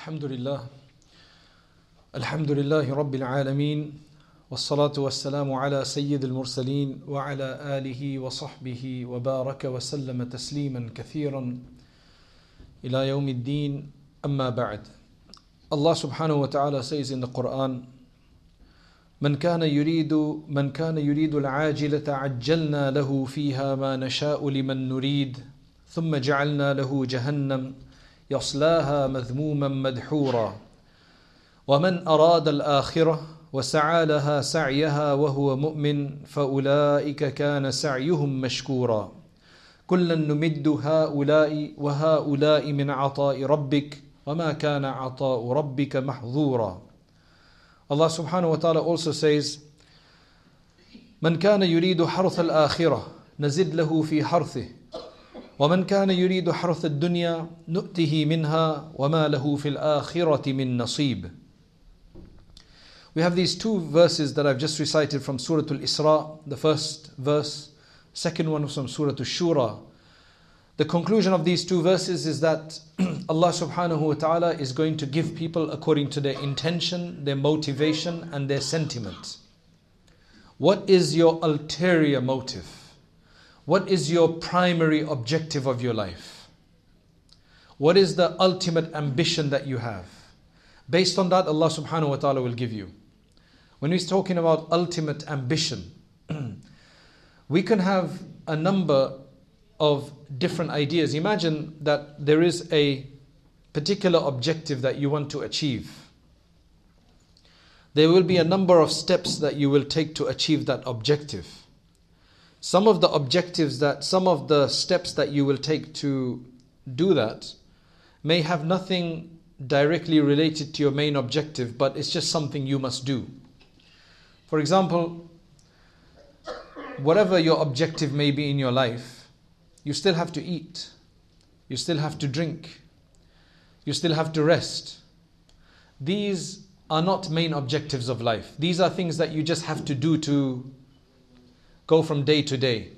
Alhamdulillahi Rabbil Alameen, wassalatu wassalamu ala Sayyidil Mursaleen, wa ala alihi wa sahbihi wa baraka wa sallama tasliman kathiran ila yawmiddin, amma ba'd. Allah subhanahu wa ta'ala says in the Quran, من كان يريد العاجلة عجلنا له فيها ما نشاء لمن نريد ثم جعلنا له جهنم يصلاها مذموما مدحورا ومن أراد الآخرة وسعى لها سعيها وهو مؤمن فأولئك كان سعيهم مشكورا كلا نمد هؤلاء وهؤلاء من عطاء ربك وما كان عطاء ربك محظورا. Allah subhanahu wa ta'ala also says, من كان يريد حرث الآخرة نزد له في حرثه ومن كان يريد حرث الدنيا نؤته منها وما له في الآخرة من نصيب. We have these two verses that I've just recited from Surah Al-Isra, the first verse, second one from Surah Al-Shura. The conclusion of these two verses is that Allah subhanahu wa ta'ala is going to give people according to their intention, their motivation and their sentiment. What is your ulterior motive? What is your primary objective of your life? What is the ultimate ambition that you have? Based on that, Allah subhanahu wa ta'ala will give you. When he's talking about ultimate ambition, we can have a number of different ideas. Imagine that there is a particular objective that you want to achieve. There will be a number of steps that you will take to achieve that objective. Some of the steps that you will take to do that may have nothing directly related to your main objective, but it's just something you must do. For example, whatever your objective may be in your life, you still have to eat, you still have to drink, you still have to rest. These are not main objectives of life. These are things that you just have to do to go from day to day.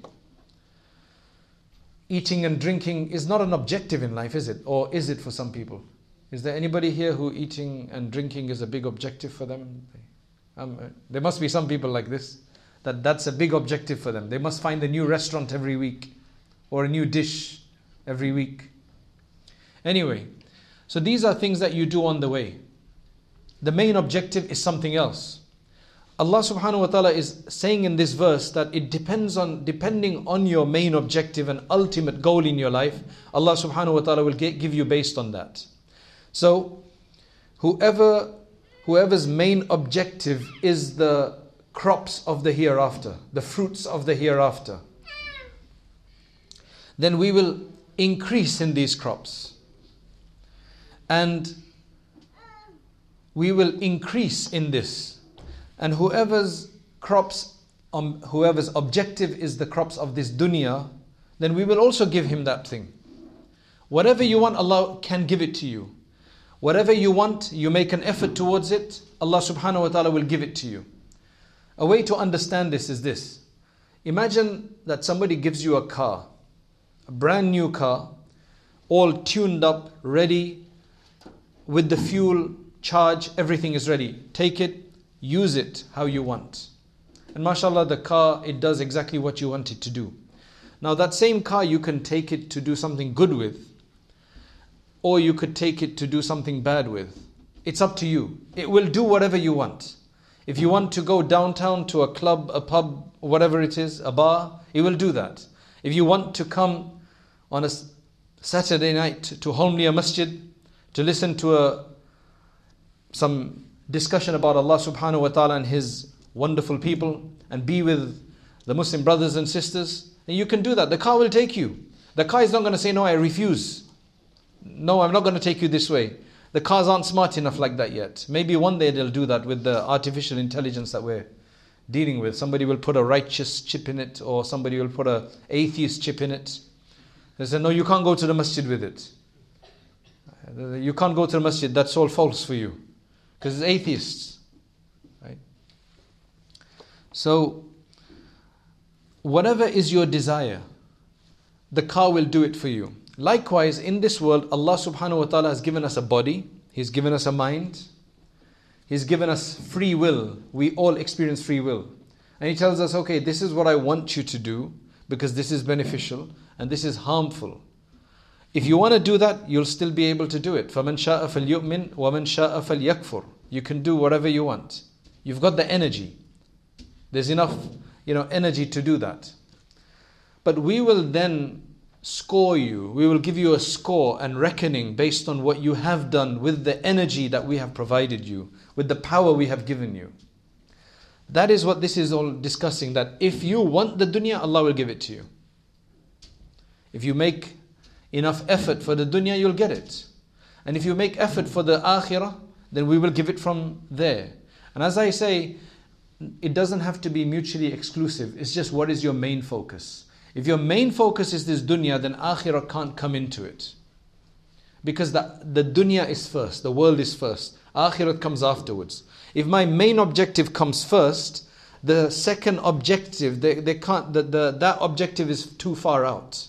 Eating and drinking is not an objective in life, is it? Or is it for some people? Is there anybody here who eating and drinking is a big objective for them? There must be some people like this, that's a big objective for them. They must find a new restaurant every week, or a new dish every week. Anyway, so these are things that you do on the way. The main objective is something else. Allah subhanahu wa ta'ala is saying in this verse that it depending on your main objective and ultimate goal in your life, Allah subhanahu wa ta'ala will give you based on that. So whoever's main objective is the crops of the hereafter, the fruits of the hereafter, then we will increase in these crops and we will increase in this. And whoever's objective is the crops of this dunya, then we will also give him that thing. Whatever you want, Allah can give it to you. Whatever you want, you make an effort towards it, Allah subhanahu wa ta'ala will give it to you. A way to understand this is this. Imagine that somebody gives you a car, a brand new car, all tuned up, ready, with the fuel, charge, everything is ready. Take it, use it how you want. And mashallah, the car, it does exactly what you want it to do. Now that same car, you can take it to do something good with, or you could take it to do something bad with. It's up to you. It will do whatever you want. If you want to go downtown to a club, a pub, whatever it is, a bar, it will do that. If you want to come on a Saturday night to Holmlia Masjid to listen to some discussion about Allah subhanahu wa ta'ala and His wonderful people and be with the Muslim brothers and sisters, then you can do that. The car will take you. The car is not going to say, no, I refuse. No, I'm not going to take you this way. The cars aren't smart enough like that yet. Maybe one day they'll do that with the artificial intelligence that we're dealing with. Somebody will put a righteous chip in it, or somebody will put an atheist chip in it. They say, no, you can't go to the masjid with it. You can't go to the masjid, that's all false for you, because it's atheists. Right? So, whatever is your desire, the car will do it for you. Likewise, in this world, Allah subhanahu wa ta'ala has given us a body He's given us a mind. He's given us free will. We all experience free will. And He tells us, okay, this is what I want you to do because this is beneficial and this is harmful. If you want to do that, you'll still be able to do it. فَمَنْ شَاءَ فَلْيُؤْمِنْ وَمَنْ شَاءَ فَلْيَكْفُرْ. You can do whatever you want. You've got the energy. There's enough, energy to do that. But we will then score you. We will give you a score and reckoning based on what you have done with the energy that we have provided you, with the power we have given you. That is what this is all discussing, that if you want the dunya, Allah will give it to you. If you make enough effort for the dunya, you'll get it. And if you make effort for the akhirah, then we will give it from there. And as I say, it doesn't have to be mutually exclusive. It's just what is your main focus. If your main focus is this dunya, then akhirah can't come into it. Because the dunya is first, the world is first. Akhirat comes afterwards. If my main objective comes first, the second objective, that objective is too far out.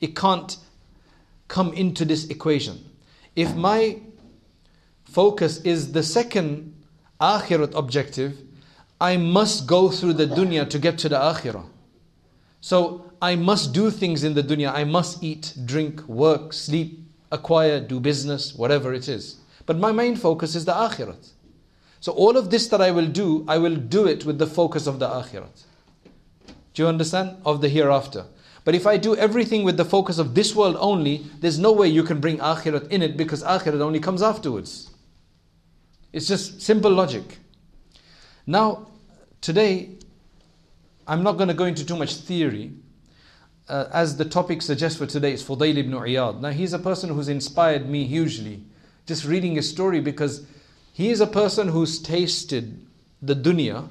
It can't come into this equation. If my focus is the second akhirat objective, I must go through the dunya to get to the akhirah. So I must do things in the dunya. I must eat, drink, work, sleep, acquire, do business, whatever it is. But my main focus is the akhirat. So all of this that I will do it with the focus of the akhirat. Do you understand? Of the hereafter. But if I do everything with the focus of this world only, there's no way you can bring akhirat in it because akhirat only comes afterwards. It's just simple logic. Now, today, I'm not going to go into too much theory. As the topic suggests for today is Fudayl ibn Iyad. Now, he's a person who's inspired me hugely. Just reading his story, because he is a person who's tasted the dunya,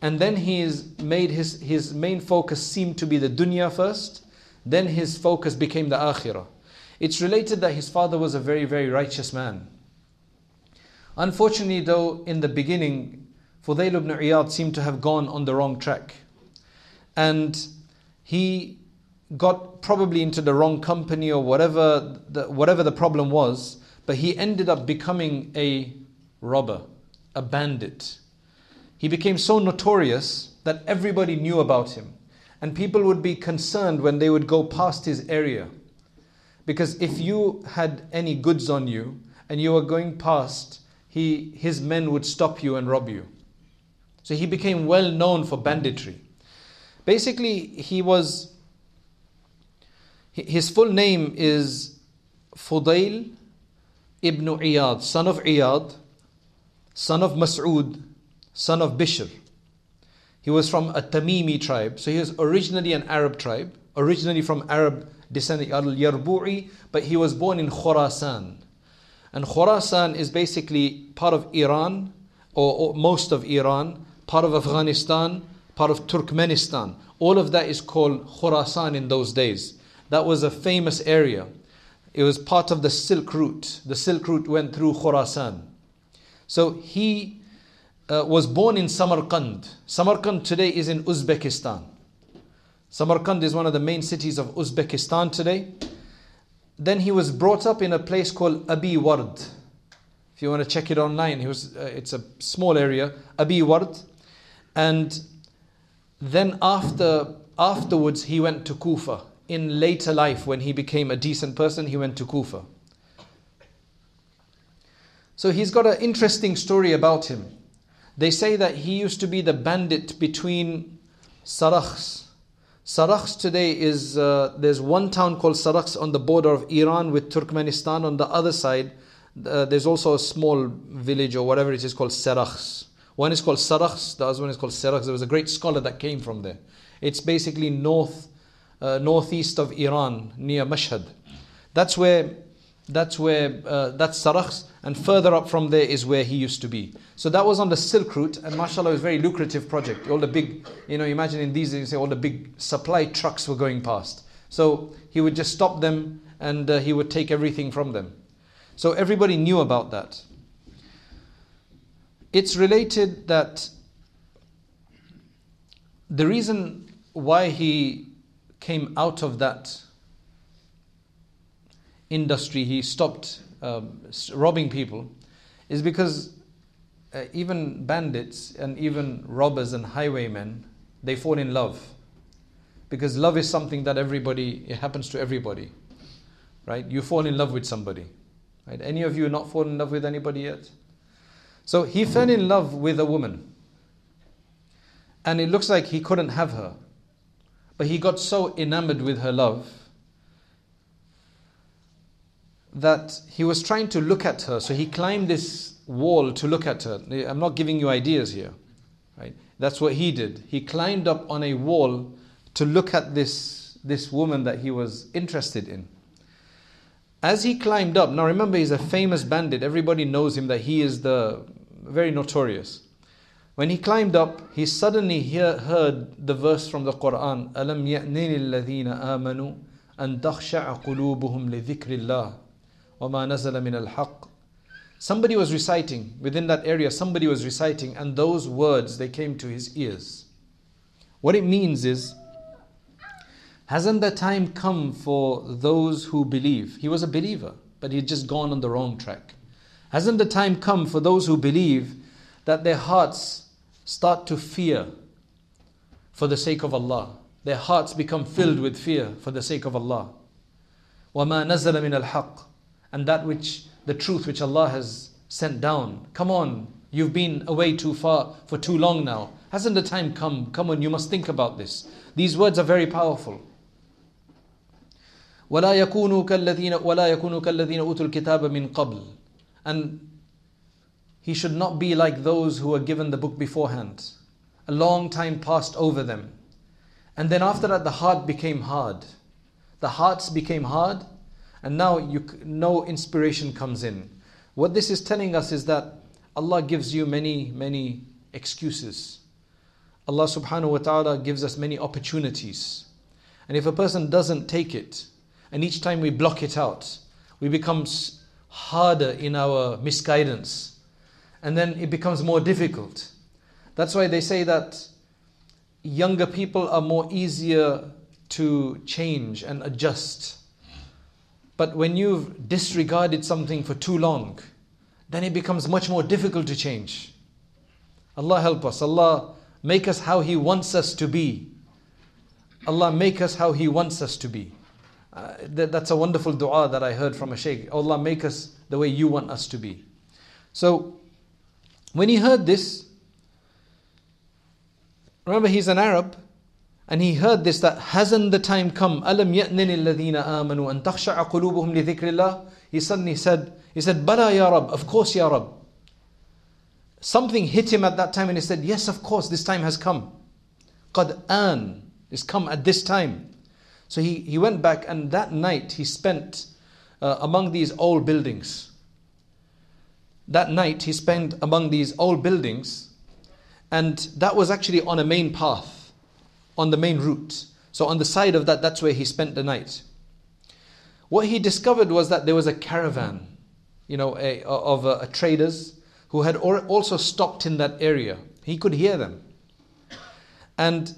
and then he has made his main focus seem to be the dunya first, then his focus became the akhirah. It's related that his father was a very, very righteous man. Unfortunately though, in the beginning, Fudayl ibn Iyad seemed to have gone on the wrong track. And he got probably into the wrong company or whatever the problem was, but he ended up becoming a robber, a bandit. He became so notorious that everybody knew about him. And people would be concerned when they would go past his area. Because if you had any goods on you and you were going past, his men would stop you and rob you. So he became well known for banditry. Basically, his full name is Fudayl ibn Iyad, son of Iyad, son of Mas'ud, son of Bishr. He was from a Tamimi tribe. So he was originally an Arab tribe, originally from Arab descent, al-Yarbu'i, but he was born in Khurasan. And Khurasan is basically part of Iran, or most of Iran, part of Afghanistan, part of Turkmenistan. All of that is called Khurasan in those days. That was a famous area. It was part of the Silk Route. The Silk Route went through Khurasan. So he was born in Samarkand. Samarkand today is in Uzbekistan. Samarkand is one of the main cities of Uzbekistan today. Then he was brought up in a place called Abi Ward. If you want to check it online, it's a small area, Abi Ward. And then afterwards he went to Kufa. In later life, when he became a decent person, he went to Kufa. So he's got an interesting story about him. They say that he used to be the bandit between Sarakhs. Sarakhs today is, there's one town called Sarakhs on the border of Iran with Turkmenistan. On the other side, there's also a small village or whatever it is called Sarakhs. One is called Sarakhs, the other one is called Sarakhs. There was a great scholar that came from there. It's basically northeast of Iran, near Mashhad. That's Sarakhs, and further up from there is where he used to be. So that was on the Silk Route, and mashallah, it was a very lucrative project. All the big, imagine in these days, you say all the big supply trucks were going past. So he would just stop them, and he would take everything from them. So everybody knew about that. It's related that the reason why he came out of that industry, he stopped robbing people is because even bandits and even robbers and highwaymen, they fall in love. Because love is something that everybody, it happens to everybody, right? You fall in love with somebody, right? Any of you not fallen in love with anybody yet? So he fell in love with a woman, and it looks like he couldn't have her, but he got so enamored with her love that he was trying to look at her. So he climbed this wall to look at her. I'm not giving you ideas here, right? That's what he did. He climbed up on a wall to look at this woman that he was interested in. As he climbed up, now remember, he's a famous bandit. Everybody knows him, that he is very notorious. When he climbed up, he suddenly heard the verse from the Quran, أَلَمْ يَأْنِنِ الَّذِينَ آمَنُوا أَن تَخْشَعَ قُلُوبُهُمْ لِذِكْرِ اللَّهِ وَمَا نَزَلَ مِنَ الْحَقِّ. Somebody was reciting, within that area somebody was reciting, and those words, they came to his ears. What it means is, hasn't the time come for those who believe? He was a believer, but he had just gone on the wrong track. Hasn't the time come for those who believe that their hearts start to fear for the sake of Allah? Their hearts become filled with fear for the sake of Allah. وَمَا نَزَلَ مِنَ الْحَقِّ. And that which, the truth which Allah has sent down. Come on, you've been away too far for too long now. Hasn't the time come? Come on, you must think about this. These words are very powerful. And he should not be like those who were given the book beforehand. A long time passed over them. And then after that, the heart became hard. The hearts became hard. And now no inspiration comes in. What this is telling us is that Allah gives you many, many excuses. Allah subhanahu wa ta'ala gives us many opportunities. And if a person doesn't take it, and each time we block it out, we become harder in our misguidance. And then it becomes more difficult. That's why they say that younger people are more easier to change and adjust. But when you've disregarded something for too long, then it becomes much more difficult to change. Allah help us. Allah make us how He wants us to be. Allah make us how He wants us to be. That's a wonderful dua that I heard from a shaykh. Allah, make us the way you want us to be. So when he heard this, remember he's an Arab, and he heard this, that hasn't the time come? أَلَمْ يَأْنِنِ الَّذِينَ آمَنُوا أَن تَخْشَعَ قُلُوبُهُمْ لِذِكْرِ اللَّهِ. He suddenly said, Bala ya Rabb, of course ya Rabb. Something hit him at that time, and he said, yes, of course, this time has come. قَدْ آن, it's come at this time. So he went back, and that night he spent among these old buildings, and that was actually on a main path, on the main route. So on the side of that, that's where he spent the night. What he discovered was that there was a caravan, of traders who had also stopped in that area. He could hear them. And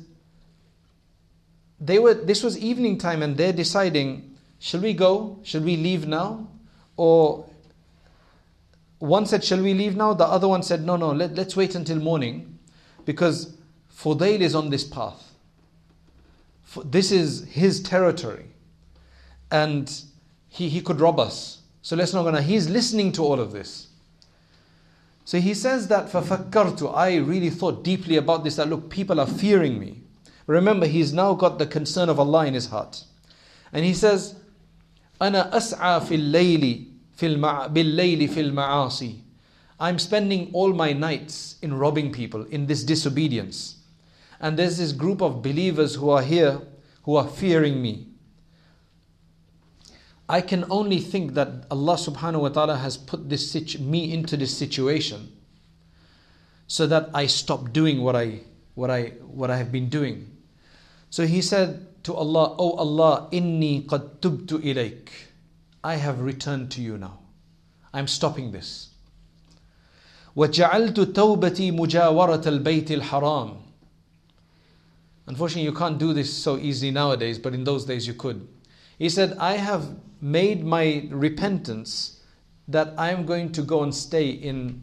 this was evening time, and they're deciding, shall we go? Shall we leave now? Or one said, shall we leave now? The other one said, no, let's wait until morning, because Fudayl is on this path. This is his territory, and he could rob us. So let's not go now. He's listening to all of this. So he says that, فَفَكَّرْتُ, I really thought deeply about this, that look, people are fearing me. Remember, he's now got the concern of Allah in his heart. And he says, أَنَا أَسْعَى بِاللَّيْلِ فِي الْمَعَاصِي. I'm spending all my nights in robbing people, in this disobedience. And there's this group of believers who are here, who are fearing me. I can only think that Allah subhanahu wa ta'ala has put me into this situation so that I stop doing what I have been doing. So he said to Allah, "Oh Allah, inni qad tubtu ilayk. I have returned to you now. I'm stopping this. وَجَعَلْتُ تَوْبَتِي مُجَاوَرَةَ الْبَيْتِ الْحَرَامِ." Unfortunately, you can't do this so easily nowadays, but in those days you could. He said, I have made my repentance that I'm going to go and stay in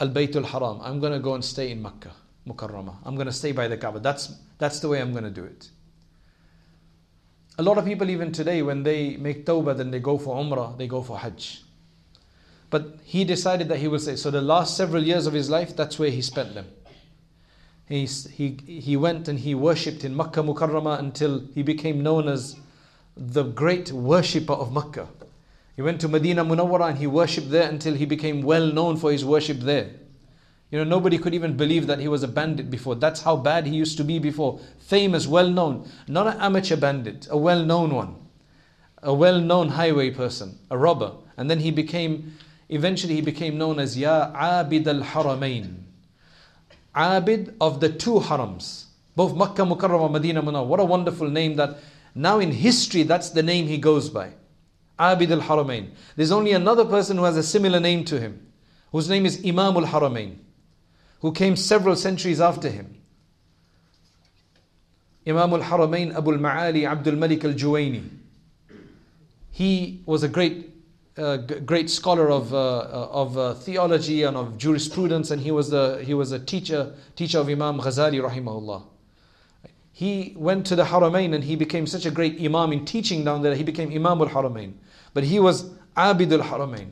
Al-Bayt al-Haram. I'm going to go and stay in Makkah Mukarramah. I'm going to stay by the Kaaba. That's the way I'm going to do it. A lot of people even today, when they make tawbah, then they go for Umrah, they go for Hajj. But he decided that he will say, so the last several years of his life, that's where he spent them. He went and he worshipped in Makkah Mukarramah until he became known as the great worshipper of Makkah. He went to Medina Munawwarah and he worshipped there until he became well known for his worship there. You know, nobody could even believe that he was a bandit before. That's how bad he used to be before. Famous, well known. Not an amateur bandit, a well known one. A well known highway person, a robber. And then eventually he became known as Ya Abid al-Haramain. Abid of the two harams. Both Makkah Mukarramah, Medina Munawwarah. What a wonderful name that now in history that's the name he goes by. Abid al-Haramain. There's only another person who has a similar name to him, whose name is Imam al-Haramain, who came several centuries after him. Imam al-Haramain Abu al-Ma'ali Abdul Malik al-Juwayni. He was a great scholar of theology and of jurisprudence, and he was a teacher of Imam Ghazali rahimahullah. He went to the Haramain and he became such a great Imam in teaching down there. He became Imam al-Haramain, but he was Abid al-Haramain.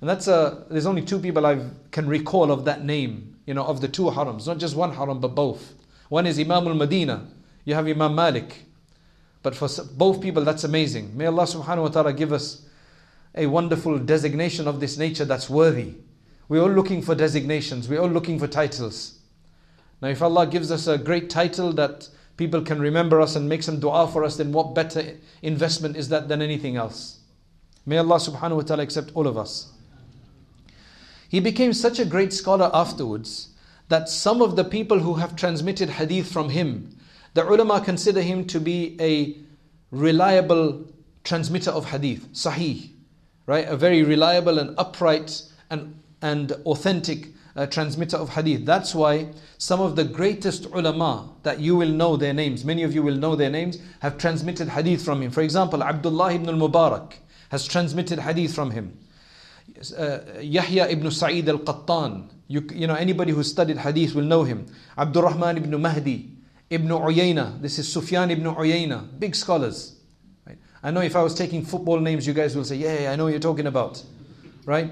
And there's only two people I can recall of that name, you know, of the two harams. Not just one haram, but both. One is Imam al-Madina. You have Imam Malik. But for both people, that's amazing. May Allah subhanahu wa ta'ala give us a wonderful designation of this nature that's worthy. We're all looking for designations. We're all looking for titles. Now if Allah gives us a great title that people can remember us and make some dua for us, then what better investment is that than anything else? May Allah subhanahu wa ta'ala accept all of us. He became such a great scholar afterwards that some of the people who have transmitted hadith from him, the ulama consider him to be a reliable transmitter of hadith, sahih, right? A very reliable and upright and authentic transmitter of hadith. That's why some of the greatest ulama that you will know their names, many of you will know their names, have transmitted hadith from him. For example, Abdullah ibn al-Mubarak has transmitted hadith from him. Yahya ibn Sa'id al-Qattan, you know, anybody who studied hadith will know him. Abdul Rahman ibn Mahdi, ibn Uyayna, this is Sufyan ibn Uyayna, big scholars. Right? I know if I was taking football names, you guys will say, yeah, I know what you're talking about. Right?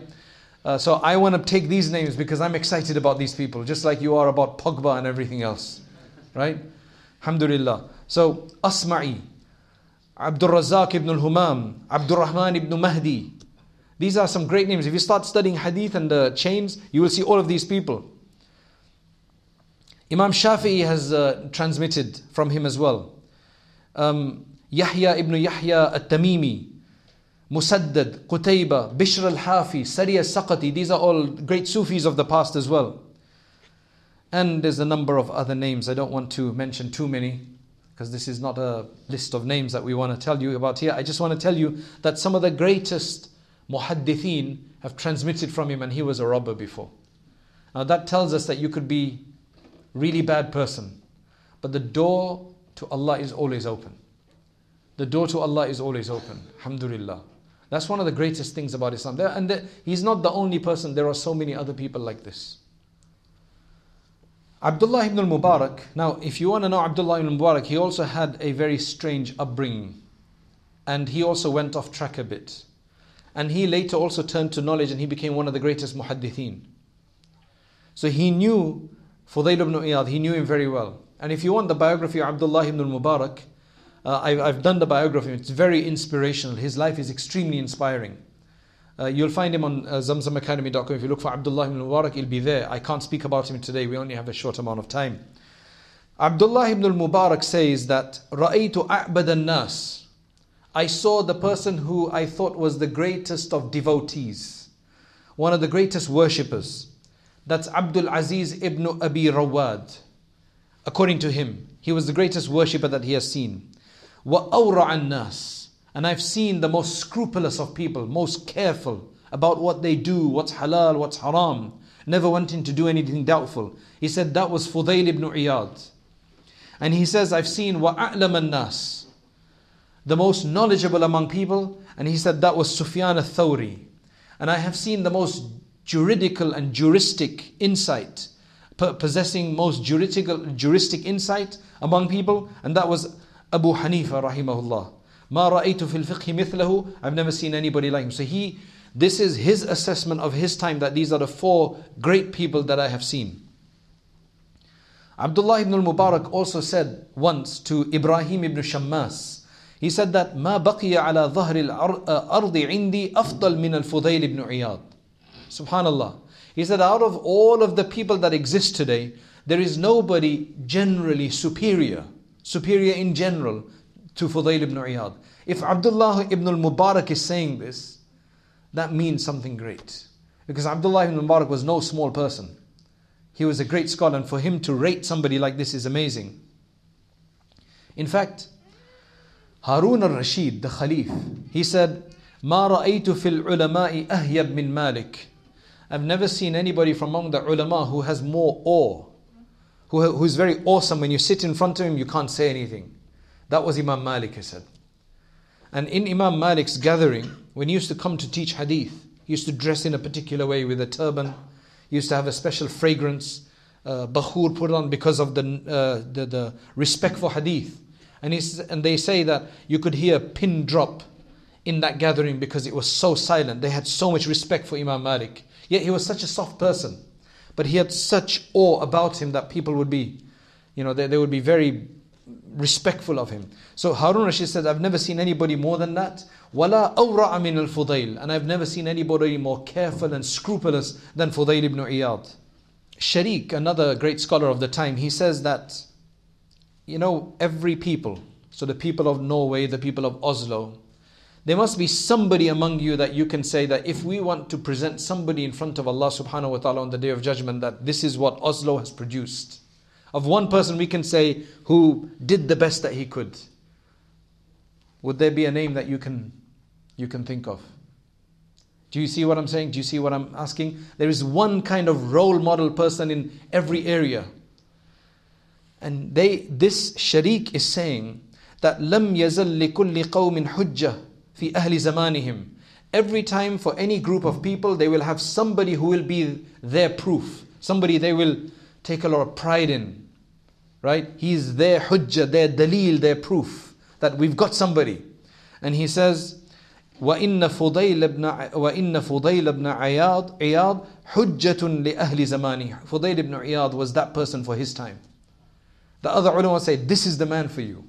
So I want to take these names because I'm excited about these people, just like you are about Pogba and everything else. Right? Alhamdulillah. So, Asma'i, Abdul Razak ibn al-Humam, Abdul Rahman ibn Mahdi. These are some great names. If you start studying hadith and the chains, you will see all of these people. Imam Shafi'i has transmitted from him as well. Yahya ibn Yahya al-Tamimi, Musaddad, Qutayba, Bishr al-Hafi, Sari al-Saqati. These are all great Sufis of the past as well. And there's a number of other names. I don't want to mention too many, because this is not a list of names that we want to tell you about here. I just want to tell you that some of the greatest Muhaddithin have transmitted from him, and he was a robber before. Now that tells us that you could be a really bad person, but the door to Allah is always open. The door to Allah is always open. Alhamdulillah. That's one of the greatest things about Islam. He's not the only person. There are so many other people like this. Abdullah ibn al-Mubarak. Now if you want to know Abdullah ibn al-Mubarak, he also had a very strange upbringing, and he also went off track a bit. And he later also turned to knowledge and he became one of the greatest muhaddithin. So he knew Fudayl ibn Iyad, he knew him very well. And if you want the biography of Abdullah ibn al-Mubarak, I've done the biography, it's very inspirational. His life is extremely inspiring. You'll find him on zamzamacademy.com. If you look for Abdullah ibn al-Mubarak, he'll be there. I can't speak about him today, we only have a short amount of time. Abdullah ibn al-Mubarak says that, رَأَيْتُ أَعْبَدَ النَّاسِ, I saw the person who I thought was the greatest of devotees, one of the greatest worshippers. That's Abdul Aziz ibn Abi Rawad. According to him, he was the greatest worshipper that he has seen. وَأَوْرَعَ النَّاسِ, and I've seen the most scrupulous of people, most careful about what they do, what's halal, what's haram, never wanting to do anything doubtful. He said that was Fudayl ibn Iyad. And he says, I've seen وَأَعْلَمَ النَّاسِ, the most knowledgeable among people, and he said that was Sufyan al-Thawri. And I have seen the most juridical and juristic insight, possessing most juristic insight among people, and that was Abu Hanifa rahimahullah. Ma ra'aytu fil fiqhi mithlahu. I've never seen anybody like him. So this is his assessment of his time, that these are the four great people that I have seen. Abdullah ibn al-Mubarak also said once to Ibrahim ibn Shammas, he said that ما بقي على ظهر الأرض عندي أفضل من الفضيل ibn Iyad. Subhanallah. He said, out of all of the people that exist today, there is nobody generally superior in general to Fudayl ibn Iyad. If Abdullah ibn al-Mubarak is saying this, that means something great. Because Abdullah ibn al-Mubarak was no small person. He was a great scholar, and for him to rate somebody like this is amazing. In fact, Harun al-Rashid, the Khalif, he said, "Ma ra'aytu fil ulama'i ahyab min Malik." I've never seen anybody from among the ulama who has more awe, who's very awesome. When you sit in front of him, you can't say anything. That was Imam Malik, he said. And in Imam Malik's gathering, when he used to come to teach hadith, he used to dress in a particular way with a turban. He used to have a special fragrance, bakhur put on, because of the respect for hadith. And they say that you could hear a pin drop in that gathering because it was so silent. They had so much respect for Imam Malik. Yet he was such a soft person, but he had such awe about him that people would be, they would be very respectful of him. So Harun Rashid said, I've never seen anybody more than that. وَلَا أَوْرَعَ مِنَ الْفُضَيْلِ. And I've never seen anybody more careful and scrupulous than Fudayl ibn Iyad. Sharik, another great scholar of the time, he says that, every people, so the people of Norway, the people of Oslo, there must be somebody among you that you can say that if we want to present somebody in front of Allah subhanahu wa ta'ala on the Day of Judgment, that this is what Oslo has produced. Of one person we can say who did the best that he could. Would there be a name that you can think of? Do you see what I'm saying? Do you see what I'm asking? There is one kind of role model person in every area. And this Sharik is saying that لَمْ يَزَلْ لِكُلِّ قَوْمٍ حُجَّةٍ فِي أَهْلِ زَمَانِهِمْ. Every time, for any group of people, they will have somebody who will be their proof. Somebody they will take a lot of pride in. Right? He's their hujjah, their dalil, their proof that we've got somebody. And he says, وَإِنَّ فُضَيْلَ ibn Iyad حُجَّةٌ لِأَهْلِ زَمَانِهِ. Fudayl ibn Iyad was that person for his time. The other ulama say, this is the man for you.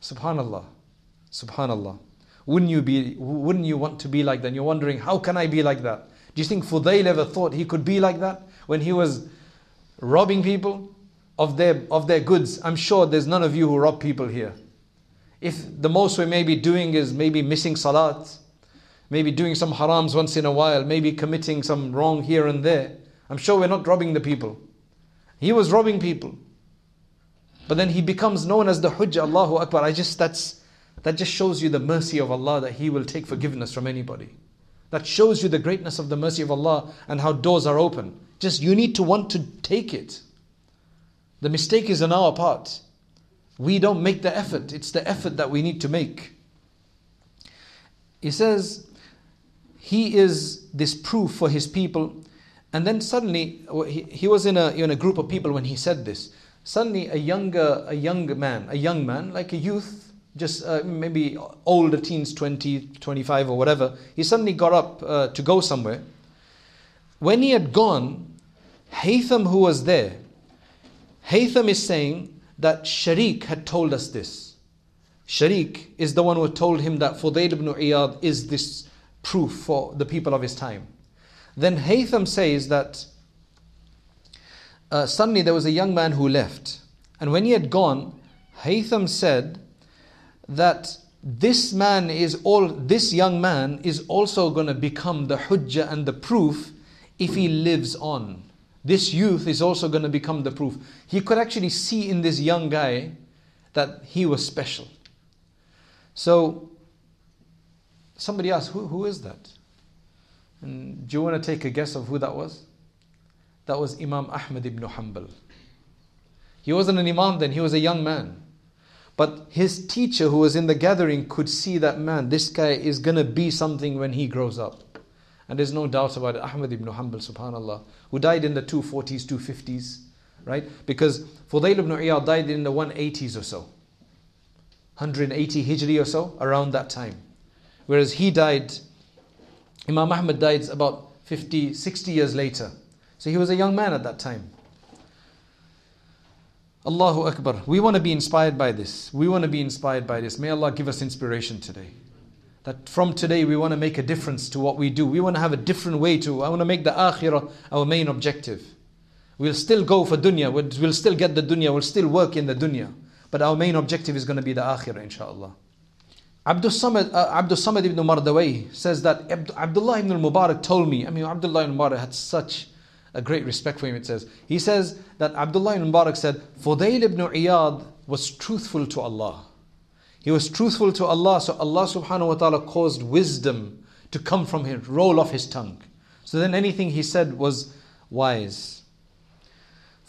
Subhanallah. Subhanallah. Wouldn't you want to be like that? And you're wondering, how can I be like that? Do you think Fudayl ever thought he could be like that when he was robbing people of their goods? I'm sure there's none of you who rob people here. If the most we may be doing is maybe missing salat, maybe doing some harams once in a while, maybe committing some wrong here and there, I'm sure we're not robbing the people. He was robbing people. But then he becomes known as the Hujjah, Allahu Akbar. That just shows you the mercy of Allah, that He will take forgiveness from anybody. That shows you the greatness of the mercy of Allah and how doors are open. Just you need to want to take it. The mistake is on our part. We don't make the effort. It's the effort that we need to make. He says, he is this proof for his people. And then suddenly, he was in a group of people when he said this. Suddenly a young man, like a youth, just maybe older teens, 20, 25 or whatever, he suddenly got up to go somewhere. When he had gone, Haytham, who was there, Haytham is saying that Sharik had told us this. Sharik is the one who told him that Fudayl ibn Iyad is this proof for the people of his time. Then Haytham says that suddenly there was a young man who left. And when he had gone, Haytham said that this young man is also going to become the hujjah and the proof if he lives on. This youth is also going to become the proof. He could actually see in this young guy that he was special. So somebody asked, who is that? And do you want to take a guess of who that was? That was Imam Ahmad ibn Hanbal. He wasn't an imam then, he was a young man. But his teacher who was in the gathering could see that, man, this guy is going to be something when he grows up. And there's no doubt about it, Ahmad ibn Hanbal, subhanallah, who died in the 240s, 250s, right? Because Fudayl ibn Iyad died in the 180s or so, 180 Hijri or so, around that time. Whereas he died, Imam Ahmad died about 50, 60 years later. So he was a young man at that time. Allahu Akbar. We want to be inspired by this. We want to be inspired by this. May Allah give us inspiration today. That from today we want to make a difference to what we do. We want to have a different way to, I want to make the akhirah our main objective. We'll still go for dunya. We'll still get the dunya. We'll still work in the dunya. But our main objective is going to be the akhirah, inshaAllah. Abdul Samad ibn Mardawayh says that Abdullah ibn al-Mubarak told me, Abdullah ibn al-Mubarak had such a great respect for him, it says. He says that Abdullah ibn Mubarak said, Fudayl ibn Iyad was truthful to Allah. He was truthful to Allah, so Allah subhanahu wa ta'ala caused wisdom to come from him, roll off his tongue. So then anything he said was wise.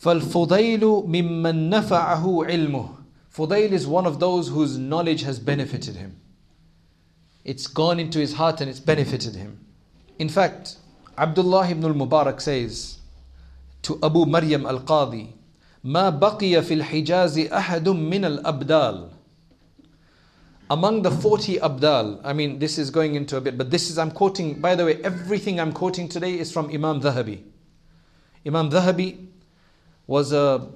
فَالْفُضَيْلُ مِمَّنْ نَفَعَهُ عِلْمُهُ Fudayl is one of those whose knowledge has benefited him. It's gone into his heart and it's benefited him. In fact, Abdullah ibn al-Mubarak says to Abu Maryam al-Qadi, "Ma baqiya fil Hijazi ahadum min al-abdal." Among the 40 abdal, this is going into a bit, but this is, I'm quoting, by the way, everything I'm quoting today is from Imam Dhahabi. Imam Dhahabi was a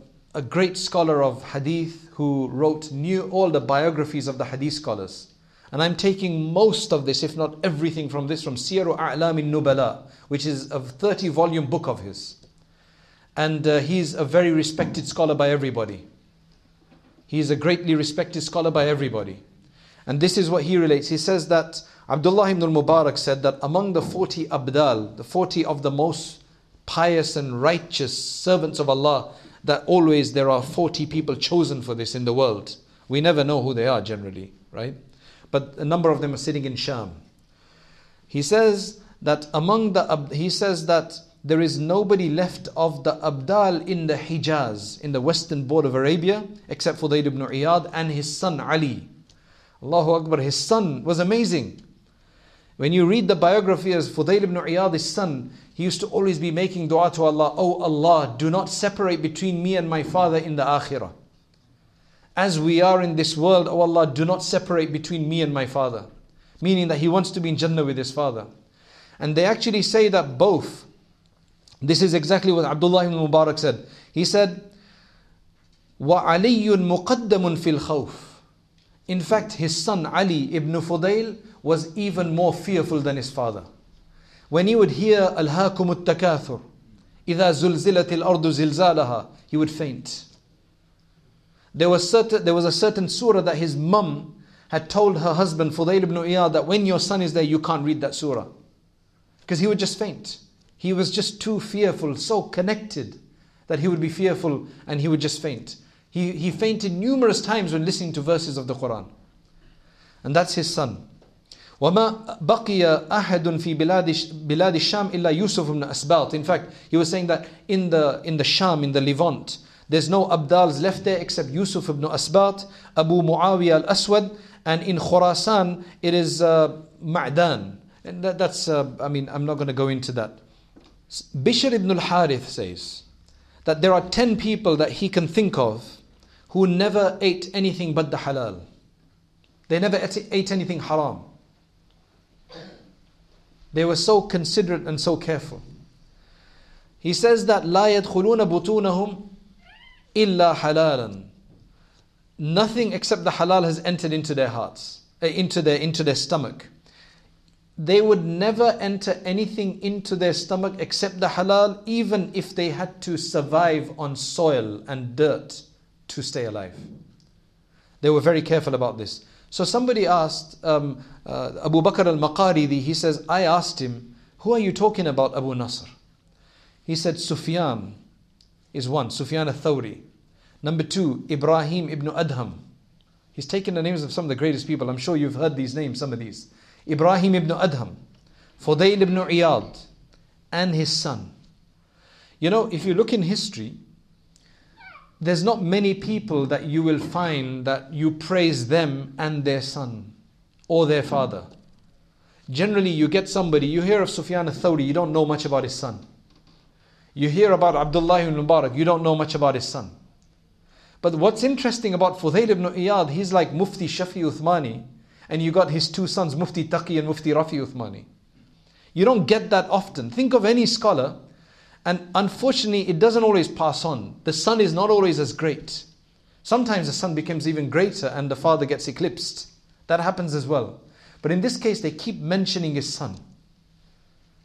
great scholar of hadith who wrote all the biographies of the hadith scholars. And I'm taking most of this, if not everything from this, from Siyaru A'lamin Nubala, which is a 30-volume book of his. And he's a very respected scholar by everybody. He's a greatly respected scholar by everybody. And this is what he relates. He says that Abdullah ibn al-Mubarak said that among the 40 abdal, the 40 of the most pious and righteous servants of Allah, that always there are 40 people chosen for this in the world. We never know who they are generally, right? But a number of them are sitting in Sham. He says that there is nobody left of the abdal in the Hijaz, in the western border of Arabia, except Fudayl ibn Iyad and his son Ali. Allahu Akbar, his son was amazing. When you read the biography of Fudayl ibn Iyad, his son, he used to always be making dua to Allah, "Oh Allah, do not separate between me and my father in the akhirah. As we are in this world, oh Allah, do not separate between me and my father." Meaning that he wants to be in Jannah with his father. And they actually say that both. This is exactly what Abdullah ibn Mubarak said. He said, وَعَلِيٌّ مُقَدَّمٌ فِي الْخَوْفِ In fact, his son Ali ibn Fudayl was even more fearful than his father. When he would hear Alhaakumut Takathur, إِذَا زُلْزِلَتِ الْأَرْضُ زِلْزَالَهَا, he would faint. There was a certain surah that his mum had told her husband, Fudayl ibn Iyad, that when your son is there, you can't read that surah. Because he would just faint. He was just too fearful, so connected that he would be fearful and he would just faint. He fainted numerous times when listening to verses of the Quran. And that's his son. وَمَا بَقِيَ أَحَدٌ فِي بِلَادِ الشَّامِ إِلَّا يُوسُفُ بْنَ أَسْبَاطٍ. In fact, he was saying that in the Sham, in the Levant, there's no abdals left there except Yusuf ibn Asbat, Abu Muawiyah al-Aswad, and in Khurasan it is Ma'dan. And I'm not going to go into that. Bishr ibn al-Harith says that there are 10 people that he can think of who never ate anything but the halal. They never ate anything haram. They were so considerate and so careful. He says that لَا يَدْخُلُونَ بُطُونَهُمْ إِلَّا حَلَالًا. Nothing except the halal has entered into their hearts, into their stomach. They would never enter anything into their stomach except the halal, even if they had to survive on soil and dirt to stay alive. They were very careful about this. So somebody asked Abu Bakr al-Maqaridi, he says, I asked him, who are you talking about, Abu Nasr? He said, Sufyan is one, Sufyan al-Thawri. Number 2, Ibrahim ibn Adham. He's taken the names of some of the greatest people. I'm sure you've heard these names, some of these. Ibrahim ibn Adham, Fudayl ibn Iyad, and his son. If you look in history, there's not many people that you will find that you praise them and their son or their father. Generally, you get somebody, you hear of Sufyan al-Thawri, you don't know much about his son. You hear about Abdullah ibn al-Mubarak, you don't know much about his son. But what's interesting about Fudayl ibn Iyad, he's like Mufti Shafi Uthmani, and you got his two sons, Mufti Taqi and Mufti Rafi Uthmani. You don't get that often. Think of any scholar, and unfortunately, it doesn't always pass on. The son is not always as great. Sometimes the son becomes even greater and the father gets eclipsed. That happens as well. But in this case, they keep mentioning his son,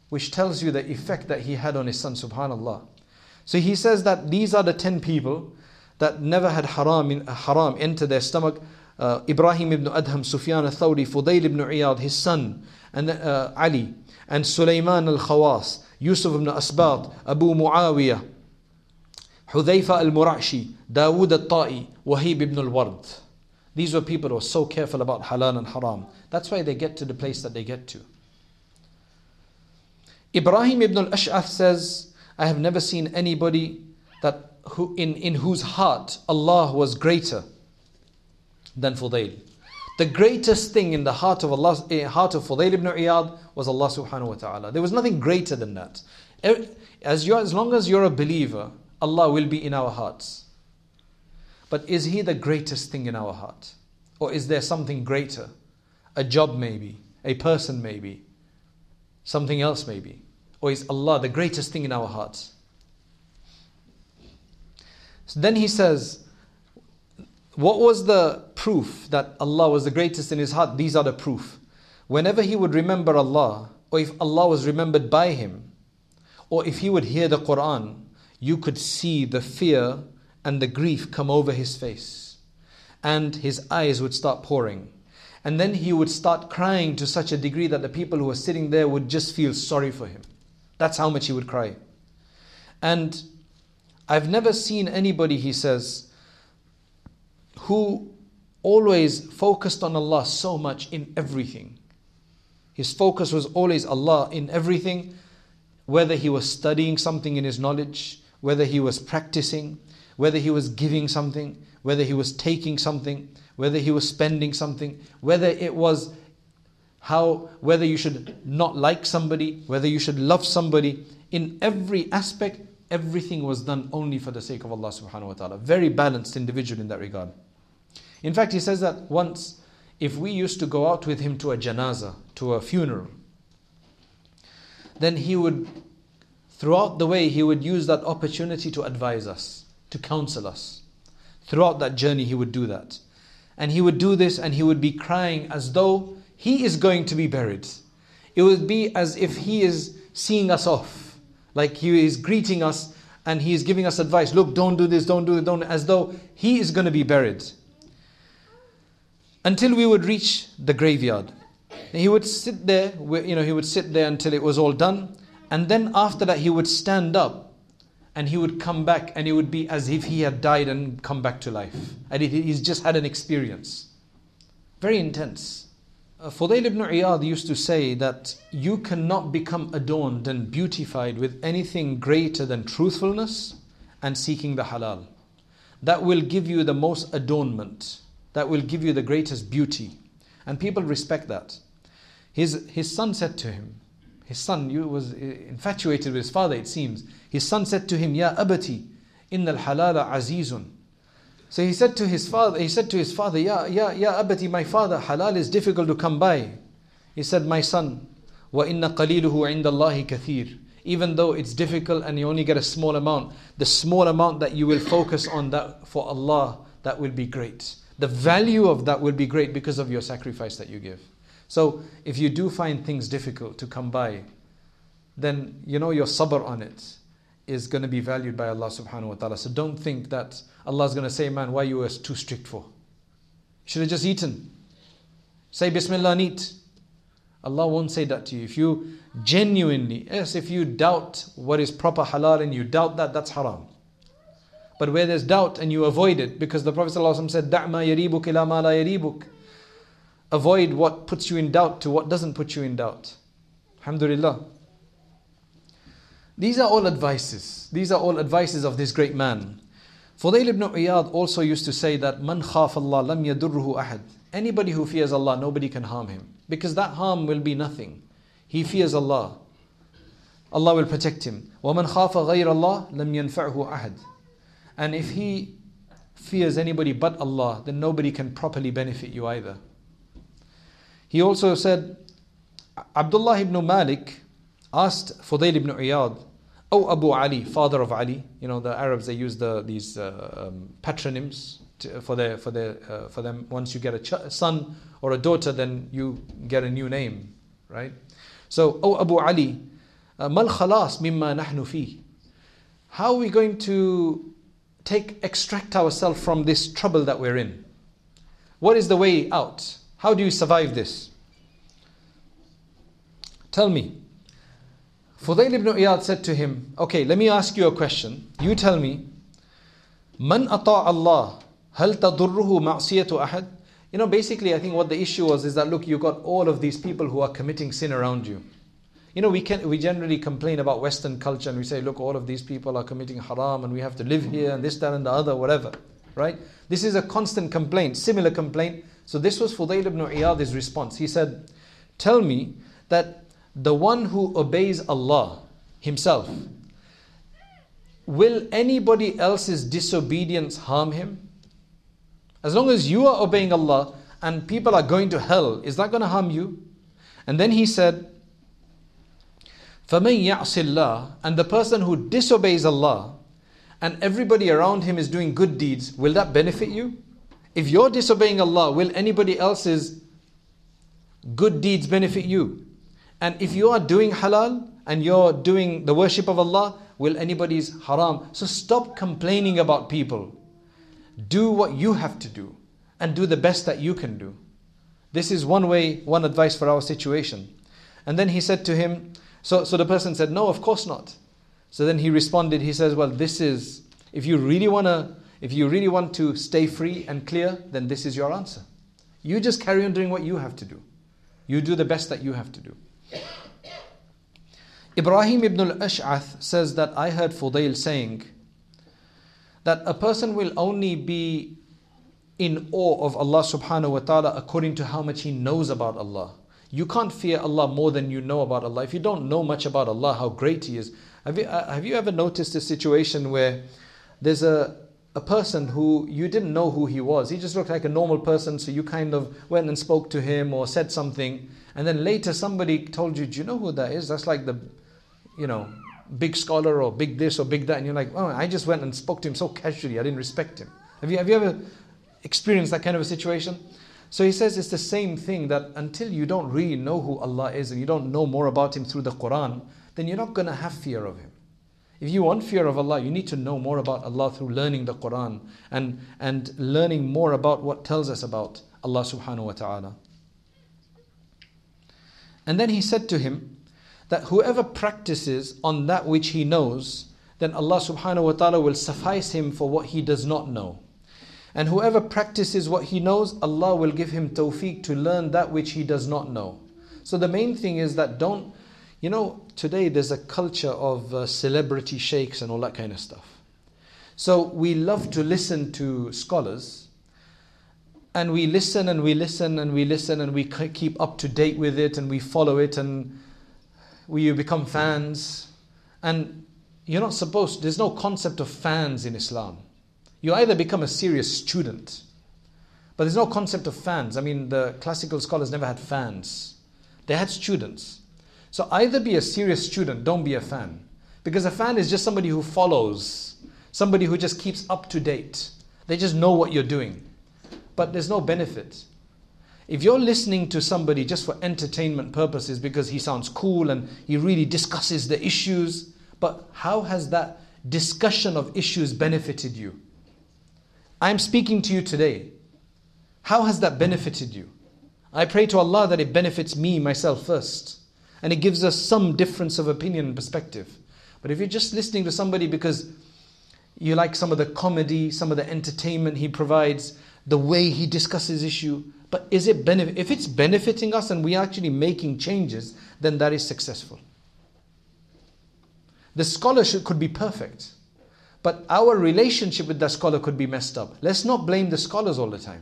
which tells you the effect that he had on his son, subhanallah. So he says that these are the 10 people that never had haram enter their stomach. Ibrahim ibn Adham, Sufyan al-Thawri, Fudayl ibn Iyad, his son, and Ali, and Sulaiman al-Khawas, Yusuf ibn Asbat, Abu Muawiyah, Hudhayfa al-Murashi, Dawood al-Ta'i, Wahib ibn al-Ward. These were people who were so careful about halal and haram. That's why they get to the place that they get to. Ibrahim ibn al-Ash'ath says, I have never seen anybody that in whose heart Allah was greater than Fudayl. The greatest thing in the heart of Allah, heart of Fudayl ibn Iyad, was Allah subhanahu wa ta'ala. There was nothing greater than that. As long as you're a believer, Allah will be in our hearts. But is He the greatest thing in our heart? Or is there something greater? A job maybe, a person maybe, something else maybe. Or is Allah the greatest thing in our hearts? So then he says, what was the proof that Allah was the greatest in his heart? These are the proof. Whenever he would remember Allah, or if Allah was remembered by him, or if he would hear the Quran, you could see the fear and the grief come over his face, and his eyes would start pouring. And then he would start crying to such a degree that the people who were sitting there would just feel sorry for him. That's how much he would cry. And I've never seen anybody, he says, who always focused on Allah so much in everything. His focus was always Allah in everything, whether he was studying something in his knowledge, whether he was practicing, whether he was giving something, whether he was taking something, whether he was spending something, whether it was whether you should not like somebody, whether you should love somebody. In every aspect, everything was done only for the sake of Allah subhanahu wa ta'ala. Very balanced individual in that regard. In fact, he says that once, if we used to go out with him to a janazah, to a funeral, then he would, throughout the way, he would use that opportunity to advise us, to counsel us. Throughout that journey, he would do that. And he would do this, and he would be crying as though he is going to be buried. It would be as if he is seeing us off. Like he is greeting us and he is giving us advice. Look, don't do this, don't do it, don't, as though he is going to be buried. Until we would reach the graveyard. And he would sit there, he would sit there until it was all done. And then after that, he would stand up and he would come back, and it would be as if he had died and come back to life. And he's just had an experience. Very intense. Fudayl ibn Iyad used to say that you cannot become adorned and beautified with anything greater than truthfulness and seeking the halal. That will give you the most adornment. That will give you the greatest beauty. And people respect that. His son said to him, his son was infatuated with his father, it seems. His son said to him, Ya abati, innal halala azizun. So he said to his father, Ya abati, my father, halal is difficult to come by. He said, my son, wa inna qaliluhu inda Allahi kathir. Even though it's difficult and you only get a small amount, the small amount that you will focus on that for Allah, that will be great. The value of that will be great because of your sacrifice that you give. So if you do find things difficult to come by, then your sabr on it is going to be valued by Allah subhanahu wa ta'ala. So don't think that Allah is going to say, man, why you were too strict for? You should have just eaten. Say Bismillah and eat. Allah won't say that to you. If you genuinely, if you doubt what is proper halal and you doubt that, that's haram. But where there's doubt and you avoid it, because the Prophet ﷺ said, Da' ma yaribuk ila ma la yaribuk. Avoid what puts you in doubt to what doesn't put you in doubt. Alhamdulillah. These are all advices. These are all advices of this great man. Fudayl ibn Iyad also used to say that, Man khaf Allah lam yadurruhu ahad. Anybody who fears Allah, nobody can harm him, because that harm will be nothing. He fears Allah. Allah will protect him. وَمَنْ خَافَ غَيْرَ اللَّهِ لَمْ يَنْفَعْهُ أَحَدٍ. And if he fears anybody but Allah, then nobody can properly benefit you either. He also said, Abdullah ibn Malik asked Fudayl ibn Iyad, "O Abu Ali, father of Ali," you know, the Arabs, they use these patronyms for them. Once you get a son or a daughter, then you get a new name, right? So, "O Abu Ali, mal khalas mimma nahnu fi." How are we going to extract ourselves from this trouble that we're in? What is the way out? How do you survive this? Tell me. Fudayl ibn Iyad said to him, "Okay, let me ask you a question. You tell me, man ata'a Allah, hal tadurruhu ma'siyatu ahad?" You know, basically, I think what the issue was is that, look, you've got all of these people who are committing sin around you. You know, we generally complain about Western culture and we say, look, all of these people are committing haram and we have to live here and this, that and the other, whatever, right? This is a constant complaint, similar complaint. So this was Fudayl ibn Iyad's response. He said, "Tell me that the one who obeys Allah himself, will anybody else's disobedience harm him? As long as you are obeying Allah and people are going to hell, is that going to harm you?" And then he said, "فَمَنْ يَعْصِ اللَّهِ," and the person who disobeys Allah and everybody around him is doing good deeds, will that benefit you? If you're disobeying Allah, will anybody else's good deeds benefit you? And if you are doing halal and you're doing the worship of Allah, will anybody's haram? So stop complaining about people. Do what you have to do and do the best that you can do. This is one way, one advice for our situation. And then he said to him, so the person said, "No, of course not." So then he responded, he says, "Well, this is, if you really want to stay free and clear, then this is your answer. You just carry on doing what you have to do. You do the best that you have to do." Ibrahim ibn al-Ash'ath says that I heard Fudayl saying that a person will only be in awe of Allah subhanahu wa ta'ala according to how much he knows about Allah. You can't fear Allah more than you know about Allah. If you don't know much about Allah, how great He is. Have you ever noticed a situation where there's a person who you didn't know who he was? He just looked like a normal person, so you kind of went and spoke to him or said something. And then later somebody told you, "Do you know who that is? That's like the, you know, big scholar or big this or big that." And you're like, "Oh, I just went and spoke to him so casually. I didn't respect him." Have you ever experienced that kind of a situation? So he says it's the same thing, that until you don't really know who Allah is and you don't know more about Him through the Quran, then you're not going to have fear of Him. If you want fear of Allah, you need to know more about Allah through learning the Quran and learning more about what tells us about Allah subhanahu wa ta'ala. And then he said to him that whoever practices on that which he knows, then Allah subhanahu wa ta'ala will suffice him for what he does not know. And whoever practices what he knows, Allah will give him tawfiq to learn that which he does not know. So the main thing is that don't, you know, today there's a culture of celebrity sheikhs and all that kind of stuff. So we love to listen to scholars. And we listen and we listen and we listen and we keep up to date with it and we follow it and we become fans. And you're not supposed, there's no concept of fans in Islam. You either become a serious student, but there's no concept of fans. I mean, the classical scholars never had fans. They had students. So either be a serious student, don't be a fan. Because a fan is just somebody who follows, somebody who just keeps up to date. They just know what you're doing. But there's no benefit. If you're listening to somebody just for entertainment purposes because he sounds cool and he really discusses the issues, but how has that discussion of issues benefited you? I'm speaking to you today. How has that benefited you? I pray to Allah that it benefits me, myself first. And it gives us some difference of opinion and perspective. But if you're just listening to somebody because you like some of the comedy, some of the entertainment he provides, the way he discusses issue, but is it benefit? If it's benefiting us and we are actually making changes, then that is successful. The scholarship could be perfect, but our relationship with that scholar could be messed up. Let's not blame the scholars all the time.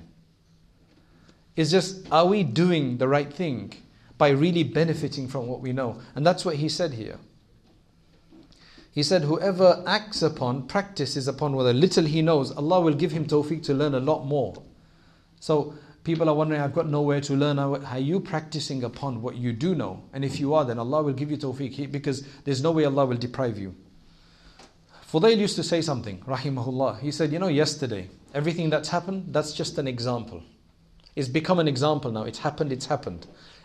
It's just, are we doing the right thing by really benefiting from what we know? And that's what he said here. He said, whoever acts upon, practices upon what a little he knows, Allah will give him tawfiq to learn a lot more. So people are wondering, I've got nowhere to learn. Are you practicing upon what you do know? And if you are, then Allah will give you tawfiq, because there's no way Allah will deprive you. Fudayl used to say something, rahimahullah. He said, you know, yesterday, everything that's happened, that's just an example. It's become an example now. It's happened.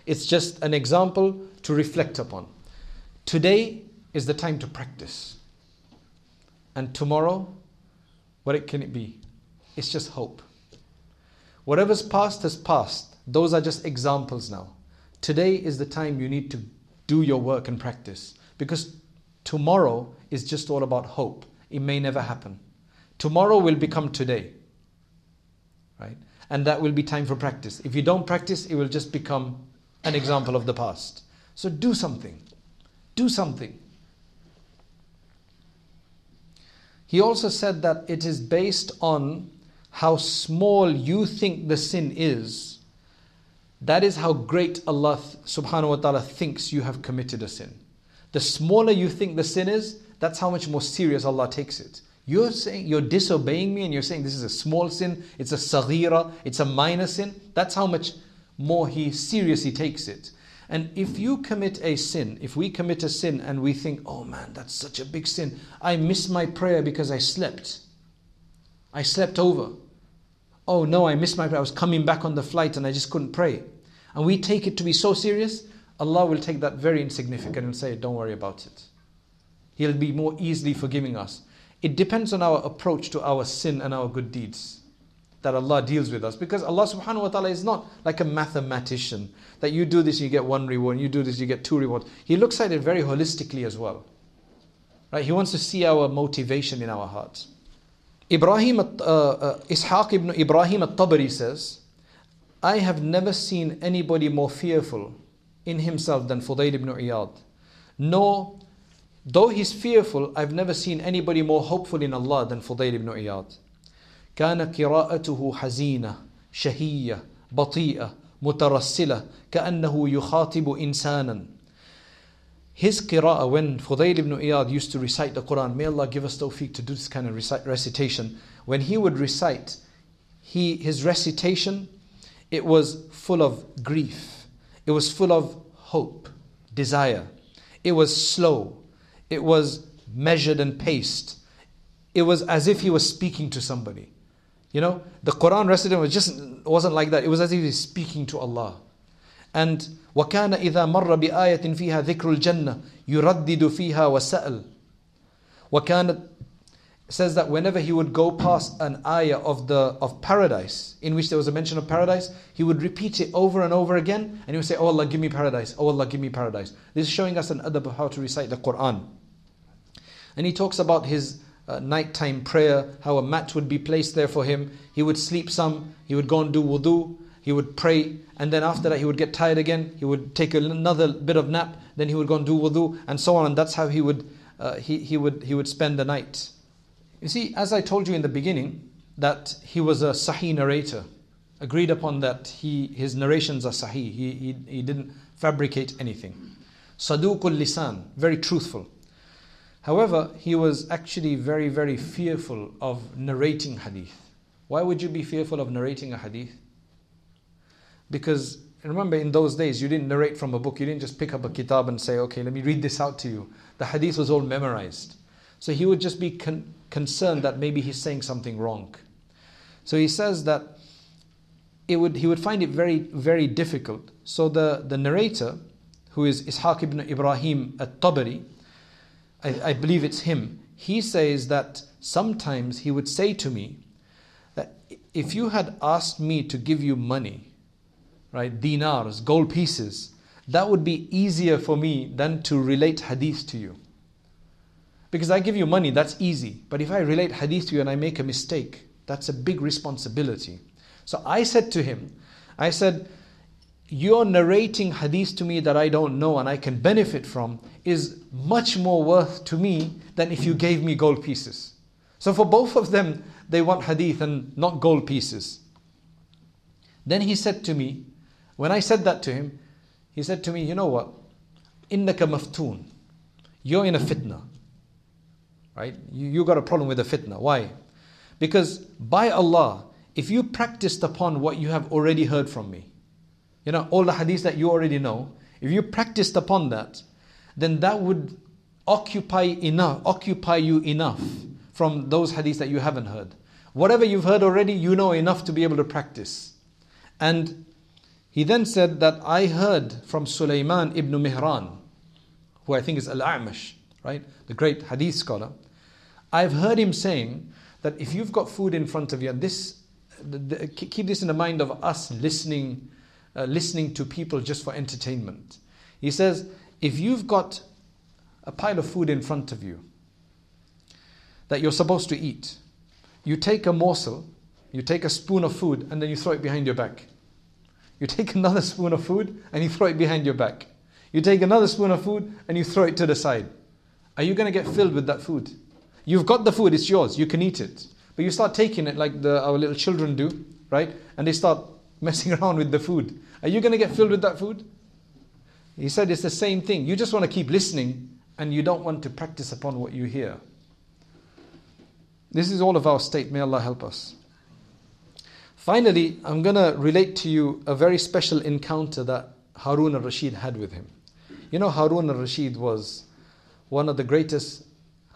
It's just an example to reflect upon. Today is the time to practice. And tomorrow, what can it be? It's just hope. Whatever's past has passed. Those are just examples now. Today is the time you need to do your work and practice, because tomorrow is just all about hope. It may never happen. Tomorrow will become today, right? And that will be time for practice. If you don't practice, it will just become an example of the past. So do something. Do something. He also said that it is based on how small you think the sin is, that is how great Allah subhanahu wa ta'ala thinks you have committed a sin. The smaller you think the sin is, that's how much more serious Allah takes it. You're saying, you're disobeying me, and you're saying this is a small sin, it's a saghira, it's a minor sin. That's how much more He seriously takes it. And if you commit a sin, if we commit a sin and we think, oh man, that's such a big sin, I missed my prayer because I slept over. Oh no, I missed my prayer. I was coming back on the flight and I just couldn't pray. And we take it to be so serious. Allah will take that very insignificant and say, don't worry about it. He'll be more easily forgiving us. It depends on our approach to our sin and our good deeds that Allah deals with us. Because Allah subhanahu wa ta'ala is not like a mathematician that you do this, you get one reward, and you do this, you get two rewards. He looks at it very holistically as well. Right? He wants to see our motivation in our hearts. Ishaq ibn Ibrahim al-Tabari says, I have never seen anybody more fearful in himself than Fudayl ibn Iyad. No, though he's fearful, I've never seen anybody more hopeful in Allah than Fudayl ibn Iyad. كان قراءته حزينة شهية بطيئة مترسلة كأنه يخاطب إنسانا. His qira'ah, when Fudayl ibn Iyad used to recite the Qur'an, may Allah give us tawfiq to do this kind of recitation. When he would recite, his recitation, it was full of grief. It was full of hope, desire. It was slow. It was measured and paced. It was as if he was speaking to somebody. You know, the Qur'an recitation wasn't like that. It was as if he was speaking to Allah. And وَكَانَ إِذَا مَرَّ بِآيَةٍ فِيهَا ذِكْرُ الْجَنَّةِ يُرَدِّدُ فِيهَا وَسَأَلُ وَكَانَ says that whenever he would go past an ayah of paradise, in which there was a mention of paradise, he would repeat it over and over again, and he would say, oh Allah, give me paradise, oh Allah, give me paradise. This is showing us an adab of how to recite the Qur'an. And he talks about his nighttime prayer, how a mat would be placed there for him. He would sleep some, he would go and do wudu, he would pray, and then after that he would get tired again, he would take another bit of nap, then he would go and do wudu, and so on. And that's how he would spend the night. You see, as I told you in the beginning, that he was a sahih narrator, agreed upon that his narrations are sahih, he didn't fabricate anything. Saduqul lisan, very truthful. However, he was actually very, very fearful of narrating hadith. Why would you be fearful of narrating a hadith? Because remember, in those days, you didn't narrate from a book. You didn't just pick up a kitab and say, okay, let me read this out to you. The hadith was all memorized. So he would just be concerned that maybe he's saying something wrong. So he says that he would find it very, very difficult. So the narrator, who is Ishaq ibn Ibrahim al-Tabari, I believe it's him, he says that sometimes he would say to me that if you had asked me to give you money, right, dinars, gold pieces, that would be easier for me than to relate hadith to you. Because I give you money, that's easy. But if I relate hadith to you and I make a mistake, that's a big responsibility. So I said to him, I said, you're narrating hadith to me that I don't know and I can benefit from is much more worth to me than if you gave me gold pieces. So for both of them, they want hadith and not gold pieces. Then he said to me, when I said that to him, he said to me, you know what? إِنَّكَ مَفْتُونَ. You're in a fitna. Right? You got a problem with a fitna. Why? Because by Allah, if you practiced upon what you have already heard from me, you know, all the hadith that you already know, if you practiced upon that, then that would occupy you enough from those hadith that you haven't heard. Whatever you've heard already, you know enough to be able to practice. And he then said that I heard from Sulaiman ibn Mihran, who I think is Al-A'mash, right? The great hadith scholar. I've heard him saying that if you've got food in front of you, and this, keep this in the mind of us listening to people just for entertainment. He says, if you've got a pile of food in front of you that you're supposed to eat, you take a morsel, you take a spoon of food, and then you throw it behind your back. You take another spoon of food and you throw it behind your back. You take another spoon of food and you throw it to the side. Are you going to get filled with that food? You've got the food, it's yours, you can eat it. But you start taking it like our little children do, right? And they start messing around with the food. Are you going to get filled with that food? He said it's the same thing. You just want to keep listening and you don't want to practice upon what you hear. This is all of our state. May Allah help us. Finally, I'm going to relate to you a very special encounter that Harun al-Rashid had with him. You know, Harun al-Rashid was one of the greatest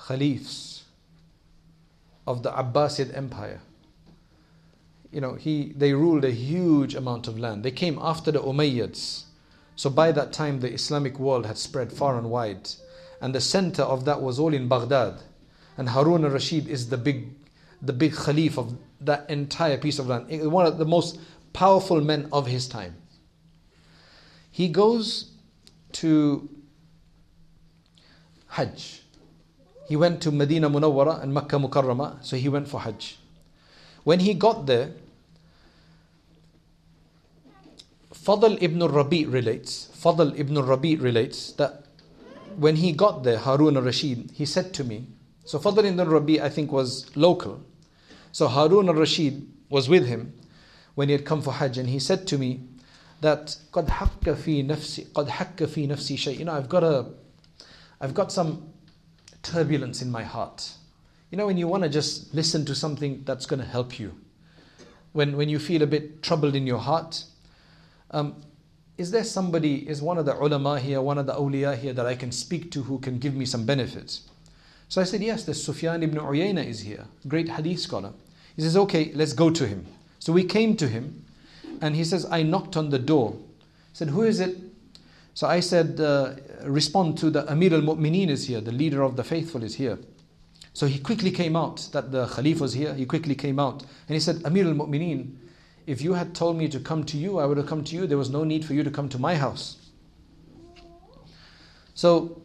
Khalifs of the Abbasid Empire. You know, they ruled a huge amount of land. They came after the Umayyads. So by that time, the Islamic world had spread far and wide. And the center of that was all in Baghdad. And Harun al-Rashid is the big Khalif of that entire piece of land. One of the most powerful men of his time. He goes to Hajj. He went to Medina Munawwarah and Makkah Mukarramah, so he went for Hajj. When he got there, Fadl ibn Rabi relates that when he got there, Harun al-Rashid, he said to me, so Fadl ibn Rabi I think was local. So Harun al-Rashid was with him when he had come for Hajj, and he said to me that قَدْ حَكَّ فِي نَفْسِي شَيْءٍ. You know, I've got some turbulence in my heart. You know, when you want to just listen to something that's going to help you, when you feel a bit troubled in your heart, is one of the ulama here, one of the awliya here that I can speak to who can give me some benefits? So I said, yes, there's Sufyan ibn Uyayna is here, great hadith scholar. He says, okay, let's go to him. So we came to him, and he says, I knocked on the door. He said, who is it? So I said, respond to the Amir al-Mu'mineen is here, the leader of the faithful is here. So he quickly came out, that the Khalif was here, he quickly came out. And he said, Amir al-Mu'mineen, if you had told me to come to you, I would have come to you. There was no need for you to come to my house. So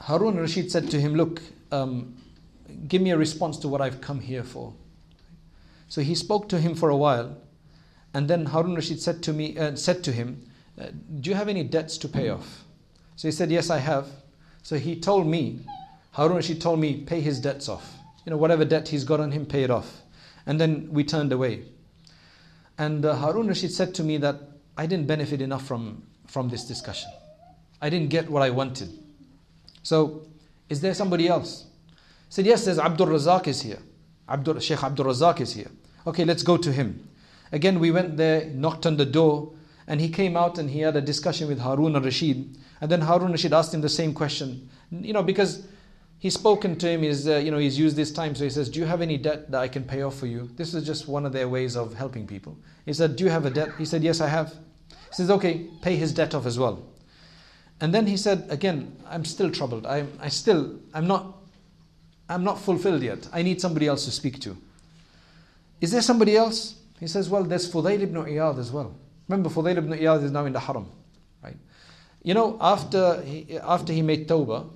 Harun al-Rashid said to him, look, give me a response to what I've come here for. So he spoke to him for a while. And then Harun al-Rashid said to him, do you have any debts to pay off? So he said, yes, I have. So Harun al-Rashid told me, pay his debts off. You know, whatever debt he's got on him, pay it off. And then we turned away. And Harun al-Rashid said to me that I didn't benefit enough from this discussion. I didn't get what I wanted. So, is there somebody else? He said, yes, there's Abdul Razak is here. Sheikh Abdul Razak is here. Okay, let's go to him. Again, we went there, knocked on the door, and he came out and he had a discussion with Harun al-Rashid. And then Harun al-Rashid asked him the same question. You know, because he's spoken to him, he's used this time, so he says, do you have any debt that I can pay off for you? This is just one of their ways of helping people. He said, do you have a debt? He said, yes, I have. He says, okay, pay his debt off as well. And then he said, again, I'm still troubled. I'm not fulfilled yet. I need somebody else to speak to. Is there somebody else? He says, well, there's Fudayl ibn Iyad as well. Remember, Fudayl ibn Iyad is now in the Haram, right? You know, after he made Tawbah,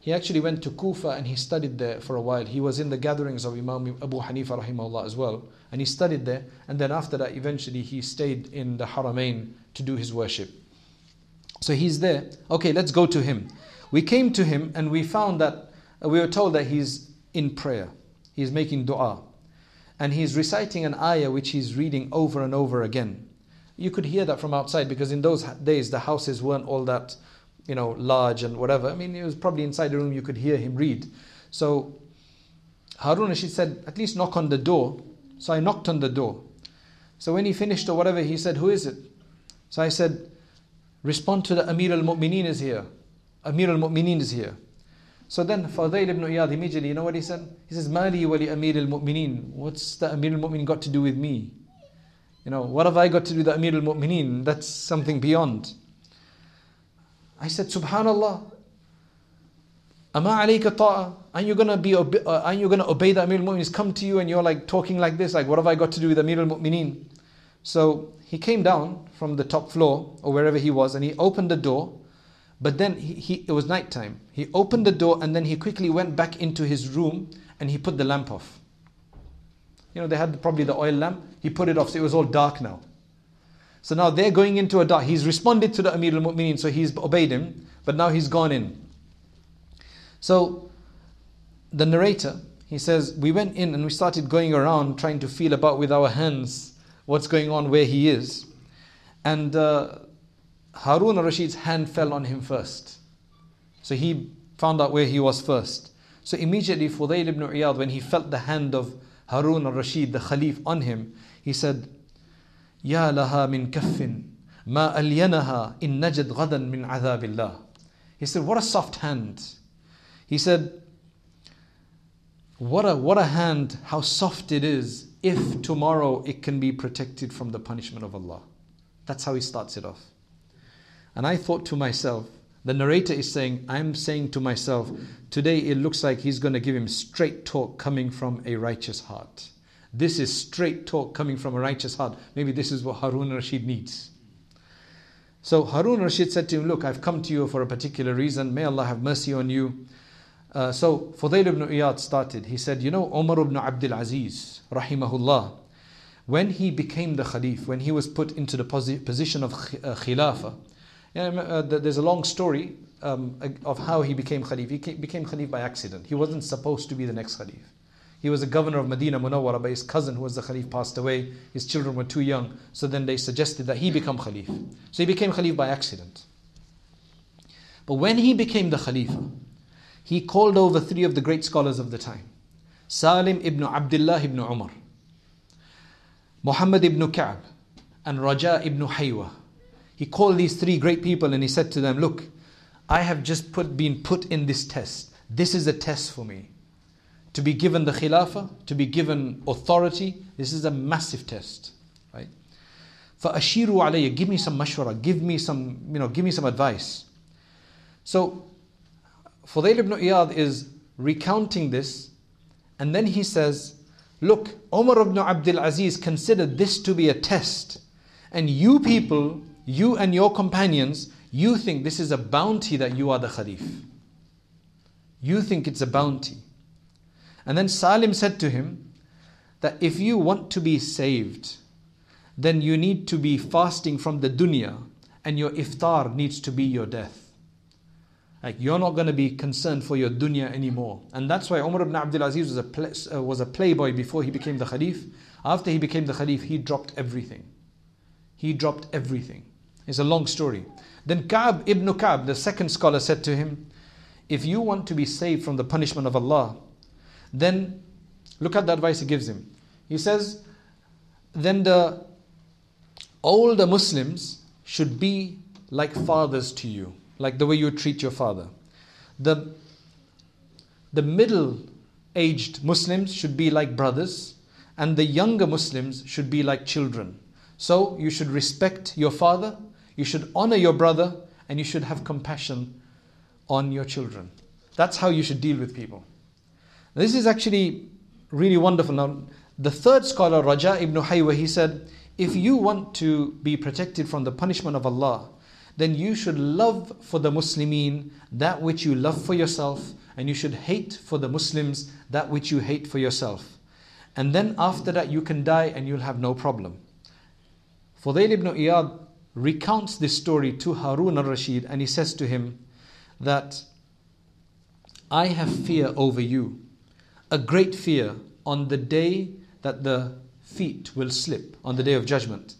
he actually went to Kufa and he studied there for a while. He was in the gatherings of Imam Abu Hanifa rahimahullah as well. And he studied there. And then after that, eventually he stayed in the Haramain to do his worship. So he's there. Okay, let's go to him. We came to him and we found that, we were told that he's in prayer. He's making dua. And he's reciting an ayah which he's reading over and over again. you could hear that from outside, because in those days the houses weren't all that, you know, large and whatever. I mean, it was probably inside the room you could hear him read. So Harun al-Rashid said, at least knock on the door. So I knocked on the door. So when he finished or whatever, he said, who is it? So I said, respond to the Amir al-Mu'mineen is here. Amir al-Mu'mineen is here. So then Fudayl ibn Iyad immediately, you know what he said? He says, Mali wali Amir al-Mu'mineen. What's the Amir al-Mu'mineen got to do with me? You know, what have I got to do with the Amir al-Mu'mineen? That's something beyond. I said, subhanallah, ama alayka ta'a? Aren't you going to obey the Amir al-Mu'mineen? He's come to you and you're like talking like this, like what have I got to do with Amir al-Mu'mineen? So he came down from the top floor or wherever he was, and he opened the door, but then it was nighttime. He opened the door and then he quickly went back into his room and he put the lamp off. You know, they had probably the oil lamp. He put it off, so it was all dark now. So now they're going into a dark. He's responded to the Amir al-Mu'mineen, so he's obeyed him, but now he's gone in. So the narrator, he says, we went in and we started going around trying to feel about with our hands what's going on, where he is. And Harun al-Rashid's hand fell on him first. So he found out where he was first. So immediately Fudayl ibn Iyad, when he felt the hand of Harun al-Rashid, the Khalif, on him, he said, Ya laha min kaffin, ma alyanaha in najad ghadan min adhabillah. He said, what a soft hand. He said, what a hand, how soft it is, if tomorrow it can be protected from the punishment of Allah. That's how he starts it off. And I thought to myself, the narrator is saying, I'm saying to myself, today it looks like he's going to give him straight talk coming from a righteous heart. This is straight talk coming from a righteous heart. Maybe this is what Harun al-Rashid needs. So Harun al-Rashid said to him, look, I've come to you for a particular reason. May Allah have mercy on you. So Fudayl ibn Iyad started. He said, you know, Omar ibn Abdul Aziz, rahimahullah, when he became the Khalif, when he was put into the position of Khilafah, there's a long story of how he became Khalif. He became Khalif by accident. He wasn't supposed to be the next Khalif. He was a governor of Medina Munawwarah, but his cousin who was the Khalif passed away. His children were too young. So then they suggested that he become Khalif. So he became Khalif by accident. But when he became the Khalifa, he called over three of the great scholars of the time. Salim ibn Abdullah ibn Umar, Muhammad ibn Ka'b, and Raja ibn Haywa. He called these three great people and he said to them, look, I have just been put in this test. This is a test for me. To be given the Khilafah, to be given authority, this is a massive test, right? فَأَشِيرُوا عَلَيَّ, give me some mashwara, give me some advice. So Fudayl ibn Iyad is recounting this, and then he says, look, Omar ibn Abdul Aziz considered this to be a test, and you people, you and your companions, you think this is a bounty that you are the Khalif. You think it's a bounty. And then Salim said to him that if you want to be saved, then you need to be fasting from the dunya, and your iftar needs to be your death. Like, you're not going to be concerned for your dunya anymore. And that's why Umar ibn Abdul Aziz was a playboy before he became the Khalif. After he became the Khalif, he dropped everything. He dropped everything. It's a long story. Then Ka'b ibn Ka'b, the second scholar, said to him, if you want to be saved from the punishment of Allah, then look at the advice he gives him. He says, then the older Muslims should be like fathers to you, like the way you treat your father. The middle-aged Muslims should be like brothers, and the younger Muslims should be like children. So you should respect your father, you should honor your brother, and you should have compassion on your children. That's how you should deal with people. This is actually really wonderful. Now, the third scholar, Raja ibn Haywa, he said, if you want to be protected from the punishment of Allah, then you should love for the Muslimin that which you love for yourself, and you should hate for the Muslims that which you hate for yourself. And then after that you can die and you'll have no problem. Fudayl ibn Iyad recounts this story to Harun al-Rashid, and he says to him that, I have fear over you, a great fear, on the day that the feet will slip, on the day of judgment.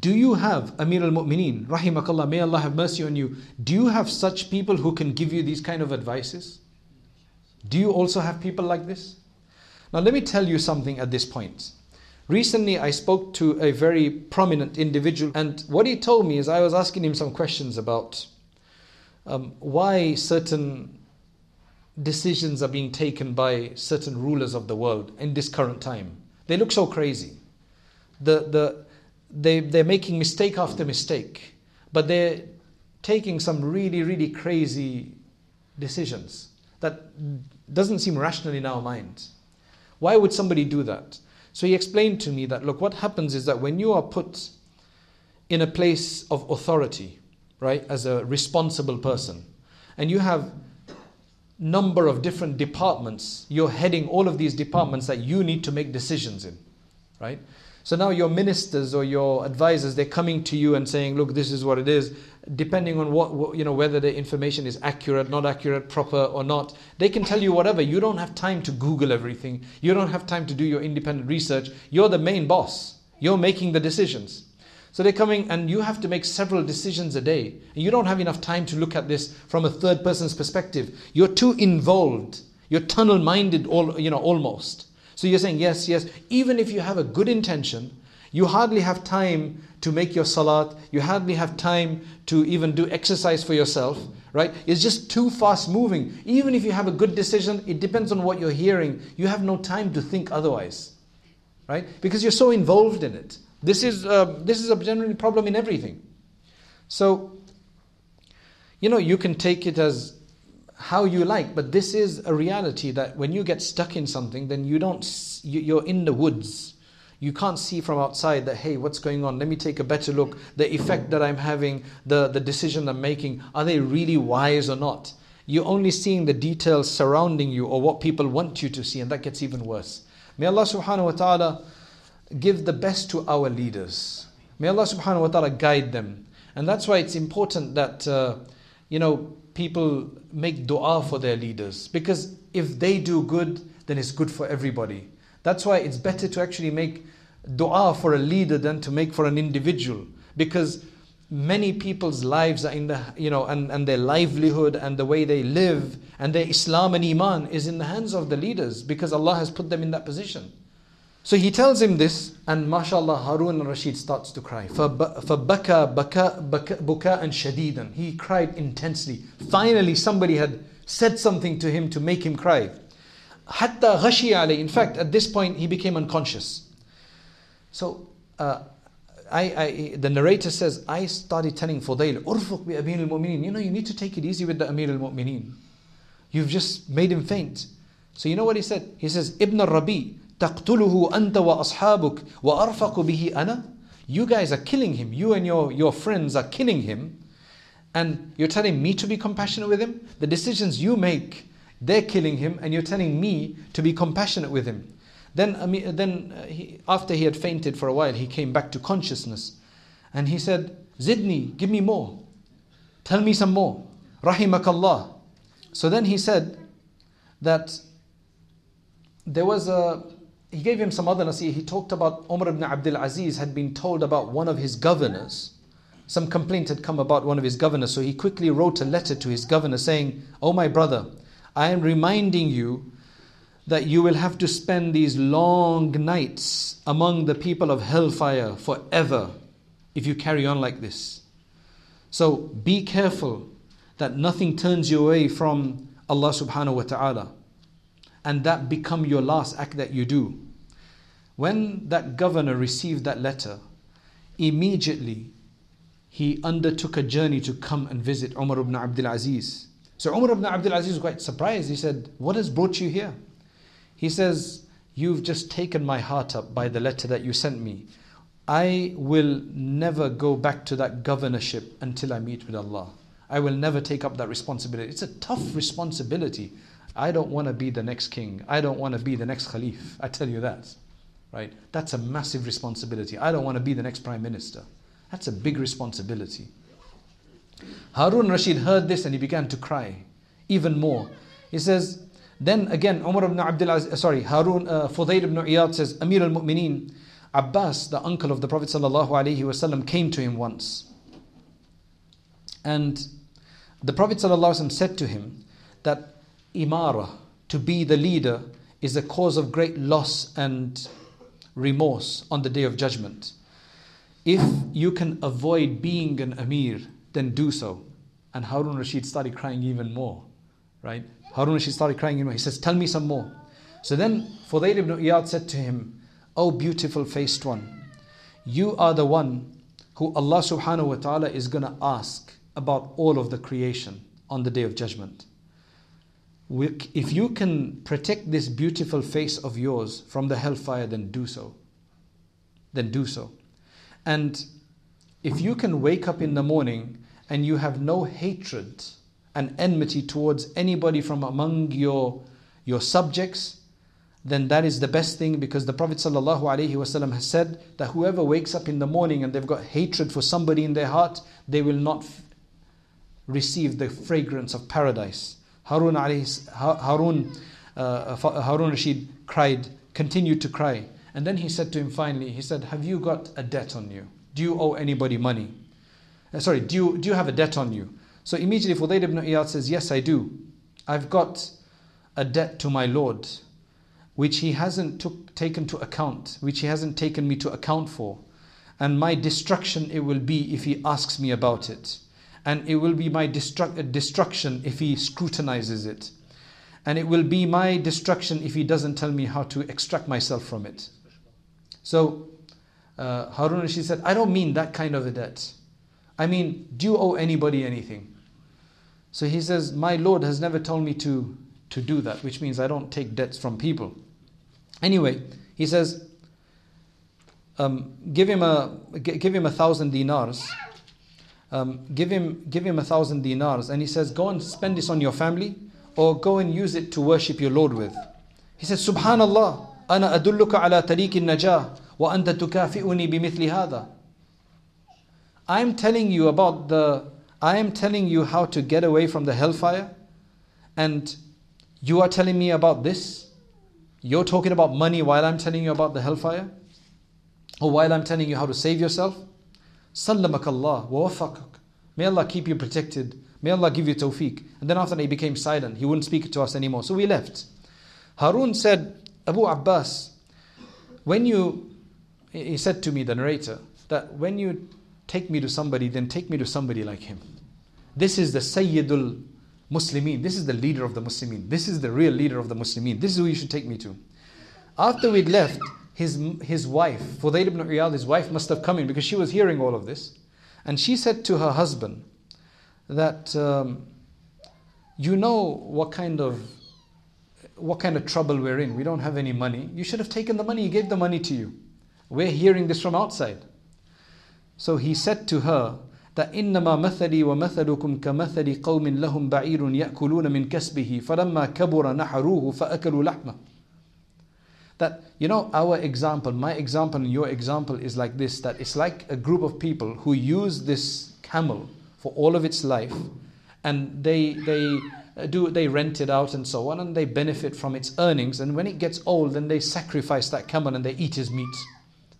Do you have Amir al-Mu'mineen, rahimakallah, may Allah have mercy on you, do you have such people who can give you these kind of advices? Do you also have people like this? Now let me tell you something at this point. Recently I spoke to a very prominent individual, and what he told me is, I was asking him some questions about why certain decisions are being taken by certain rulers of the world in this current time. They look so crazy. They're making mistake after mistake, but they're taking some really, really crazy decisions that doesn't seem rational in our minds. Why would somebody do that? So he explained to me that, look, what happens is that when you are put in a place of authority, right, as a responsible person, and you have number of different departments, you're heading all of these departments that you need to make decisions in, right? So now your ministers or your advisors, they're coming to you and saying, look, this is what it is. Depending on what, you know, whether the information is accurate, not accurate, proper or not, they can tell you whatever. You don't have time to Google everything. You don't have time to do your independent research. You're the main boss. You're making the decisions. So they're coming and you have to make several decisions a day. And you don't have enough time to look at this from a third person's perspective. You're too involved. You're tunnel-minded, almost. So you're saying yes, even if you have a good intention, you hardly have time to make your salat, you hardly have time to even do exercise for yourself, right? It's just too fast moving. Even if you have a good decision, it depends on what you're hearing. You have no time to think otherwise, right? Because you're so involved in it. This is a general problem in everything. So, you know, you can take it as how you like, but this is a reality that when you get stuck in something, then you're in the woods. You can't see from outside that, hey, what's going on? Let me take a better look. The effect that I'm having, the decision I'm making, are they really wise or not? You're only seeing the details surrounding you or what people want you to see, and that gets even worse. May Allah subhanahu wa ta'ala give the best to our leaders. May Allah subhanahu wa ta'ala guide them. And that's why it's important that, people make dua for their leaders, because if they do good, then it's good for everybody. That's why it's better to actually make dua for a leader than to make for an individual, because many people's lives are in the, and their livelihood and the way they live and their Islam and Iman is in the hands of the leaders, because Allah has put them in that position. So he tells him this, and mashallah, Harun al-Rashid starts to cry. فَبَكَى بُكَاءً شَدِيدًا. He cried intensely. Finally, somebody had said something to him to make him cry. حَتَّى غَشِيَ عَلَيْهِ. In fact, at this point, he became unconscious. So, the narrator says, I started telling Fudayl, أُرْفُقْ بِأَمِيرِ الْمُؤْمِنِينَ. You need to take it easy with the Amir al-Mu'mineen. You've just made him faint. So you know what he said? He says, Ibn al-Rabi, تَقْتُلُهُ أَنْتَ وَأَصْحَابُكَ وَأَرْفَقُ بِهِ أَنَا. You guys are killing him. You and your friends are killing him. And you're telling me to be compassionate with him? The decisions you make, they're killing him, and you're telling me to be compassionate with him. Then, after he had fainted for a while, he came back to consciousness. And he said, Zidni, give me more. Tell me some more. Rahimakallah. So then he said that there was a... He gave him some other nasiha. He talked about Omar ibn Abdul Aziz had been told about one of his governors. Some complaint had come about one of his governors. So he quickly wrote a letter to his governor saying, Oh my brother, I am reminding you that you will have to spend these long nights among the people of hellfire forever if you carry on like this. So be careful that nothing turns you away from Allah subhanahu wa ta'ala, and that become your last act that you do. When that governor received that letter, immediately he undertook a journey to come and visit Umar ibn Abdul Aziz. So Umar ibn Abdul Aziz was quite surprised. He said, what has brought you here? He says, you've just taken my heart up by the letter that you sent me. I will never go back to that governorship until I meet with Allah. I will never take up that responsibility. It's a tough responsibility. I don't want to be the next king. I don't want to be the next khalif. I tell you that, right? That's a massive responsibility. I don't want to be the next prime minister. That's a big responsibility. Harun Rashid heard this and he began to cry even more. He says, then again, Harun Fudayl ibn Iyad says, Amir al-Mu'mineen, Abbas, the uncle of the Prophet ﷺ, came to him once. And the Prophet ﷺ said to him that imara, to be the leader, is a cause of great loss and remorse on the Day of Judgment. If you can avoid being an Amir, then do so. And Harun Rashid started crying even more, right? Harun Rashid started crying even more. He says, tell me some more. So then Fudayl ibn Iyad said to him, O beautiful faced one, you are the one who Allah subhanahu wa ta'ala is going to ask about all of the creation on the Day of Judgment. If you can protect this beautiful face of yours from the hellfire, then do so. Then do so. And if you can wake up in the morning and you have no hatred and enmity towards anybody from among your subjects, then that is the best thing, because the Prophet ﷺ has said that whoever wakes up in the morning and they've got hatred for somebody in their heart, they will not receive the fragrance of paradise. Harun Rashid continued to cry. And then he said to him finally, he said, have you got a debt on you? Do you owe anybody money? Do you have a debt on you? So immediately Fudayl ibn Iyad says, yes, I do. I've got a debt to my Lord, which he hasn't taken to account, which he hasn't taken me to account for. And my destruction it will be if he asks me about it. And it will be my destruction if he scrutinizes it. And it will be my destruction if he doesn't tell me how to extract myself from it. So Harun Rashid said, I don't mean that kind of a debt. I mean, do you owe anybody anything? So he says, my Lord has never told me to do that, which means I don't take debts from people. Anyway, he says, give him 1,000 dinars. Give him 1,000 dinars, and he says, go and spend this on your family, or go and use it to worship your Lord with. He says, Subhanallah, ana adulluka ala tariqin najah wa anta tukafi'uni bimithli hadha. I am telling you how to get away from the hellfire, and you are telling me about this? You're talking about money while I'm telling you about the hellfire? Or while I'm telling you how to save yourself? Sallamakallah wa wafaqak. May Allah keep you protected. May Allah give you tawfiq. And then after that he became silent. He wouldn't speak to us anymore. So we left. Harun said, Abu Abbas, he said to me, the narrator, that when you take me to somebody, then take me to somebody like him. This is the Sayyidul Muslimin. This is the leader of the Muslimin. This is the real leader of the Muslimin. This is who you should take me to. After we'd left, his wife, Fudayl ibn Iyad, his wife must have come in because she was hearing all of this. And she said to her husband, that you know what kind of trouble we're in. We don't have any money. You should have taken the money. He gave the money to you. We're hearing this from outside. So he said to her that إِنَّمَا مَثَلِي وَمَثَلُكُمْ كَمَثَلِ قَوْمٍ لَهُمْ بَعِيرٌ يَأْكُلُونَ مِنْ كَسْبِهِ فَلَمَّا كَبُرَ نَحَرُوهُ فَأَكَلُوا لَحْمَهُ. That, you know, our example, my example and your example is like this, that it's like a group of people who use this camel for all of its life, and they rent it out and so on, and they benefit from its earnings, and when it gets old then they sacrifice that camel and they eat his meat.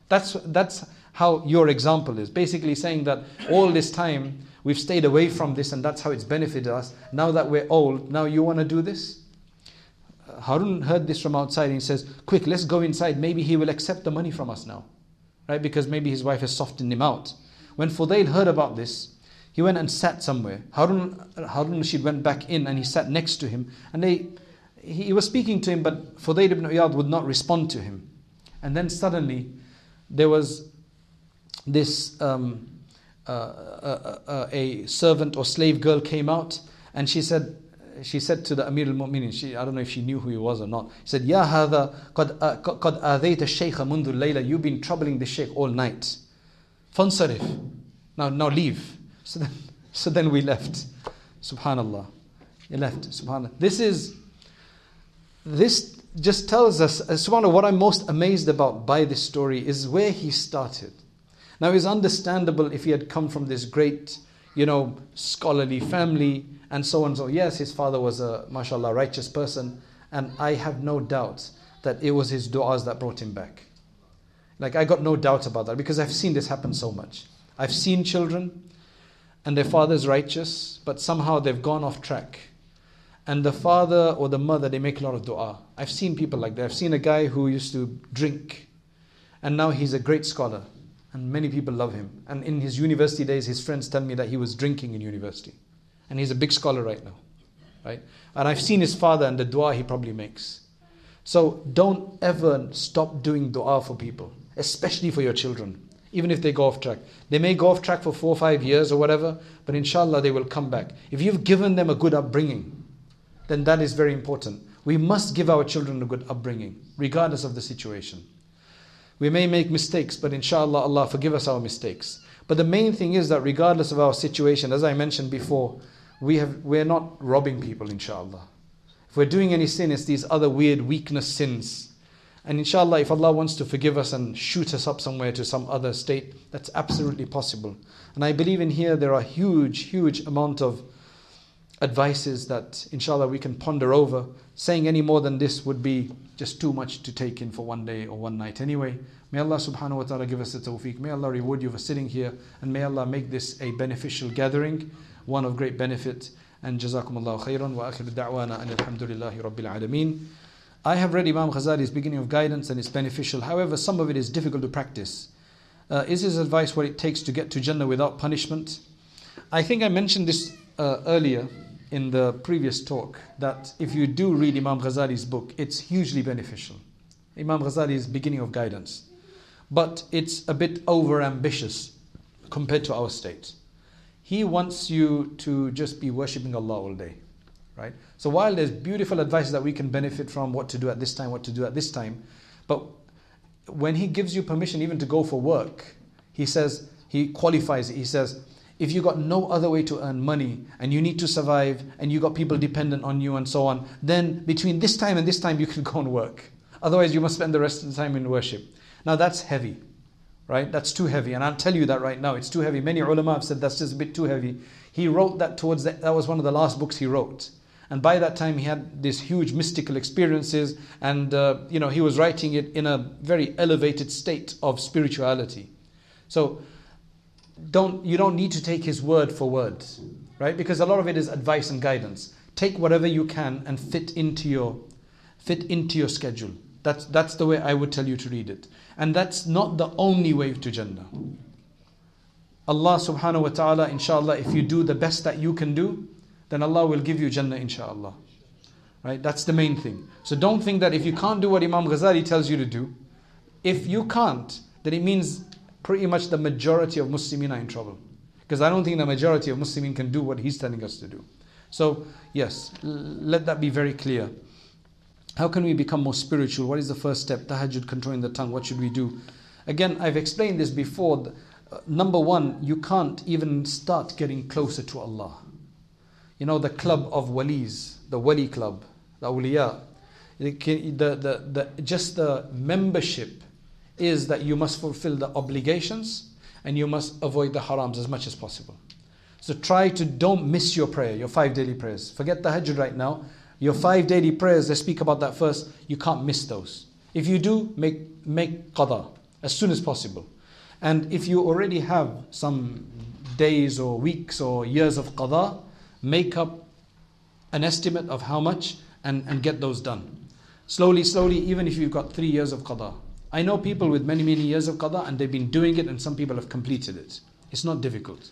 That's how your example is, basically saying that all this time we've stayed away from this and that's how it's benefited us. Now that we're old, now you want to do this? Harun heard this from outside and he says, quick, let's go inside, maybe he will accept the money from us now, right? Because maybe his wife has softened him out. When Fudayl heard about this, he went and sat somewhere. Harun Rashid went back in and he sat next to him. And he was speaking to him, but Fudayl ibn Iyad would not respond to him. And then suddenly there was this a servant or slave girl came out, and she said to the Amir al-Mu'minin, I don't know if she knew who he was or not. She said, Ya hadha qad adhayta shaykha mundhu layla. You've been troubling the shaykh all night. Fansarif. Now leave. So then we left. Subhanallah. He left. Subhanallah. This just tells us, subhanallah, what I'm most amazed about by this story is where he started. Now it's understandable if he had come from this great, scholarly family and so on. So yes, his father was a, mashallah, righteous person, and I have no doubt that it was his du'as that brought him back. Like, I got no doubts about that, because I've seen this happen so much. I've seen children and their father's righteous, but somehow they've gone off track. And the father or the mother, they make a lot of dua. I've seen people like that. I've seen a guy who used to drink, and now he's a great scholar, and many people love him. And in his university days, his friends tell me that he was drinking in university, and he's a big scholar right now, right? And I've seen his father and the dua he probably makes. So don't ever stop doing dua for people, especially for your children, even if they go off track. They may go off track for 4 or 5 years or whatever, but inshallah they will come back. If you've given them a good upbringing, then that is very important. We must give our children a good upbringing, regardless of the situation. We may make mistakes, but inshallah, Allah forgive us our mistakes. But the main thing is that regardless of our situation, as I mentioned before, we're not robbing people, inshallah. If we're doing any sin, it's these other weird weakness sins. And inshallah, if Allah wants to forgive us and shoot us up somewhere to some other state, that's absolutely possible. And I believe in here there are huge, huge amount of advices that inshallah we can ponder over. Saying any more than this would be just too much to take in for one day or one night anyway. May Allah subhanahu wa ta'ala give us the tawfiq. May Allah reward you for sitting here, and may Allah make this a beneficial gathering, one of great benefit. And jazakumullahu khairan wa akhiru da'wana and alhamdulillahi rabbil alameen. I have read Imam Ghazali's beginning of guidance and it's beneficial. However, some of it is difficult to practice. Is his advice what it takes to get to Jannah without punishment? I think I mentioned this earlier in the previous talk, that if you do read Imam Ghazali's book, it's hugely beneficial. Imam Ghazali's beginning of guidance. But it's a bit over-ambitious compared to our state. He wants you to just be worshipping Allah all day, right? So while there's beautiful advice that we can benefit from, what to do at this time, what to do at this time, but when he gives you permission even to go for work, he says, he qualifies it, he says, if you got no other way to earn money and you need to survive and you got people dependent on you and so on, then between this time and this time you can go and work. Otherwise you must spend the rest of the time in worship. Now that's heavy, right? That's too heavy, and I'll tell you that right now, it's too heavy. Many ulama have said that's just a bit too heavy. He wrote that towards that was one of the last books he wrote. And by that time he had these huge mystical experiences, and he was writing it in a very elevated state of spirituality. So you don't need to take his word for word, right? Because a lot of it is advice and guidance. Take whatever you can and fit into your schedule. That's the way I would tell you to read it. And that's not the only way to Jannah. Allah subhanahu wa ta'ala, inshallah, if you do the best that you can do, then Allah will give you Jannah, inshallah. Right? That's the main thing. So don't think that if you can't do what Imam Ghazali tells you to do, if you can't, then it means pretty much the majority of Muslimin are in trouble. Because I don't think the majority of Muslimin can do what he's telling us to do. So, yes, let that be very clear. How can we become more spiritual? What is the first step? Tahajjud, controlling the tongue. What should we do? Again, I've explained this before. Number one, you can't even start getting closer to Allah. You know, the club of walis, the wali club, the awliya. Just the membership is that you must fulfill the obligations and you must avoid the harams as much as possible. So don't miss your prayer, your 5 daily prayers. Forget the tahajjud right now. Your 5 daily prayers, let's speak about that first. You can't miss those. If you do, make qada as soon as possible. And if you already have some days or weeks or years of qada, make up an estimate of how much and get those done. Slowly, slowly, even if you've got 3 years of qada. I know people with many, many years of qada and they've been doing it, and some people have completed it. It's not difficult.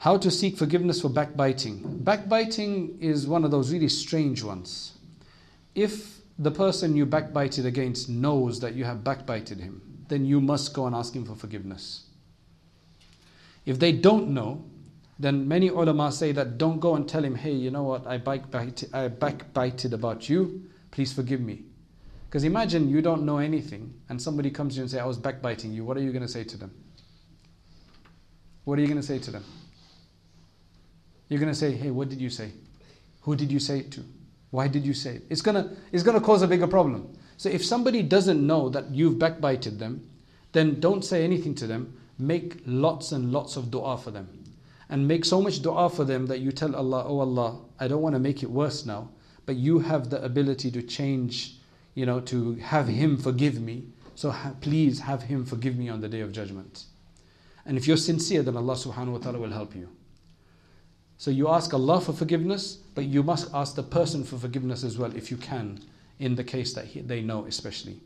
How to seek forgiveness for backbiting. Backbiting is one of those really strange ones. If the person you backbited against knows that you have backbited him, then you must go and ask him for forgiveness. If they don't know, then many ulama say that don't go and tell him, hey, you know what, I backbited about you, please forgive me. Because imagine you don't know anything and somebody comes to you and says, I was backbiting you. What are you going to say to them? What are you going to say to them? You're going to say, hey, what did you say? Who did you say it to? Why did you say it? It's going to cause a bigger problem. So if somebody doesn't know that you've backbited them, then don't say anything to them. Make lots and lots of dua for them. And make so much dua for them that you tell Allah, oh Allah, I don't want to make it worse now, but you have the ability to change, to have him forgive me. So please have him forgive me on the day of judgment. And if you're sincere, then Allah subhanahu wa ta'ala will help you. So you ask Allah for forgiveness, but you must ask the person for forgiveness as well if you can, in the case that they know especially.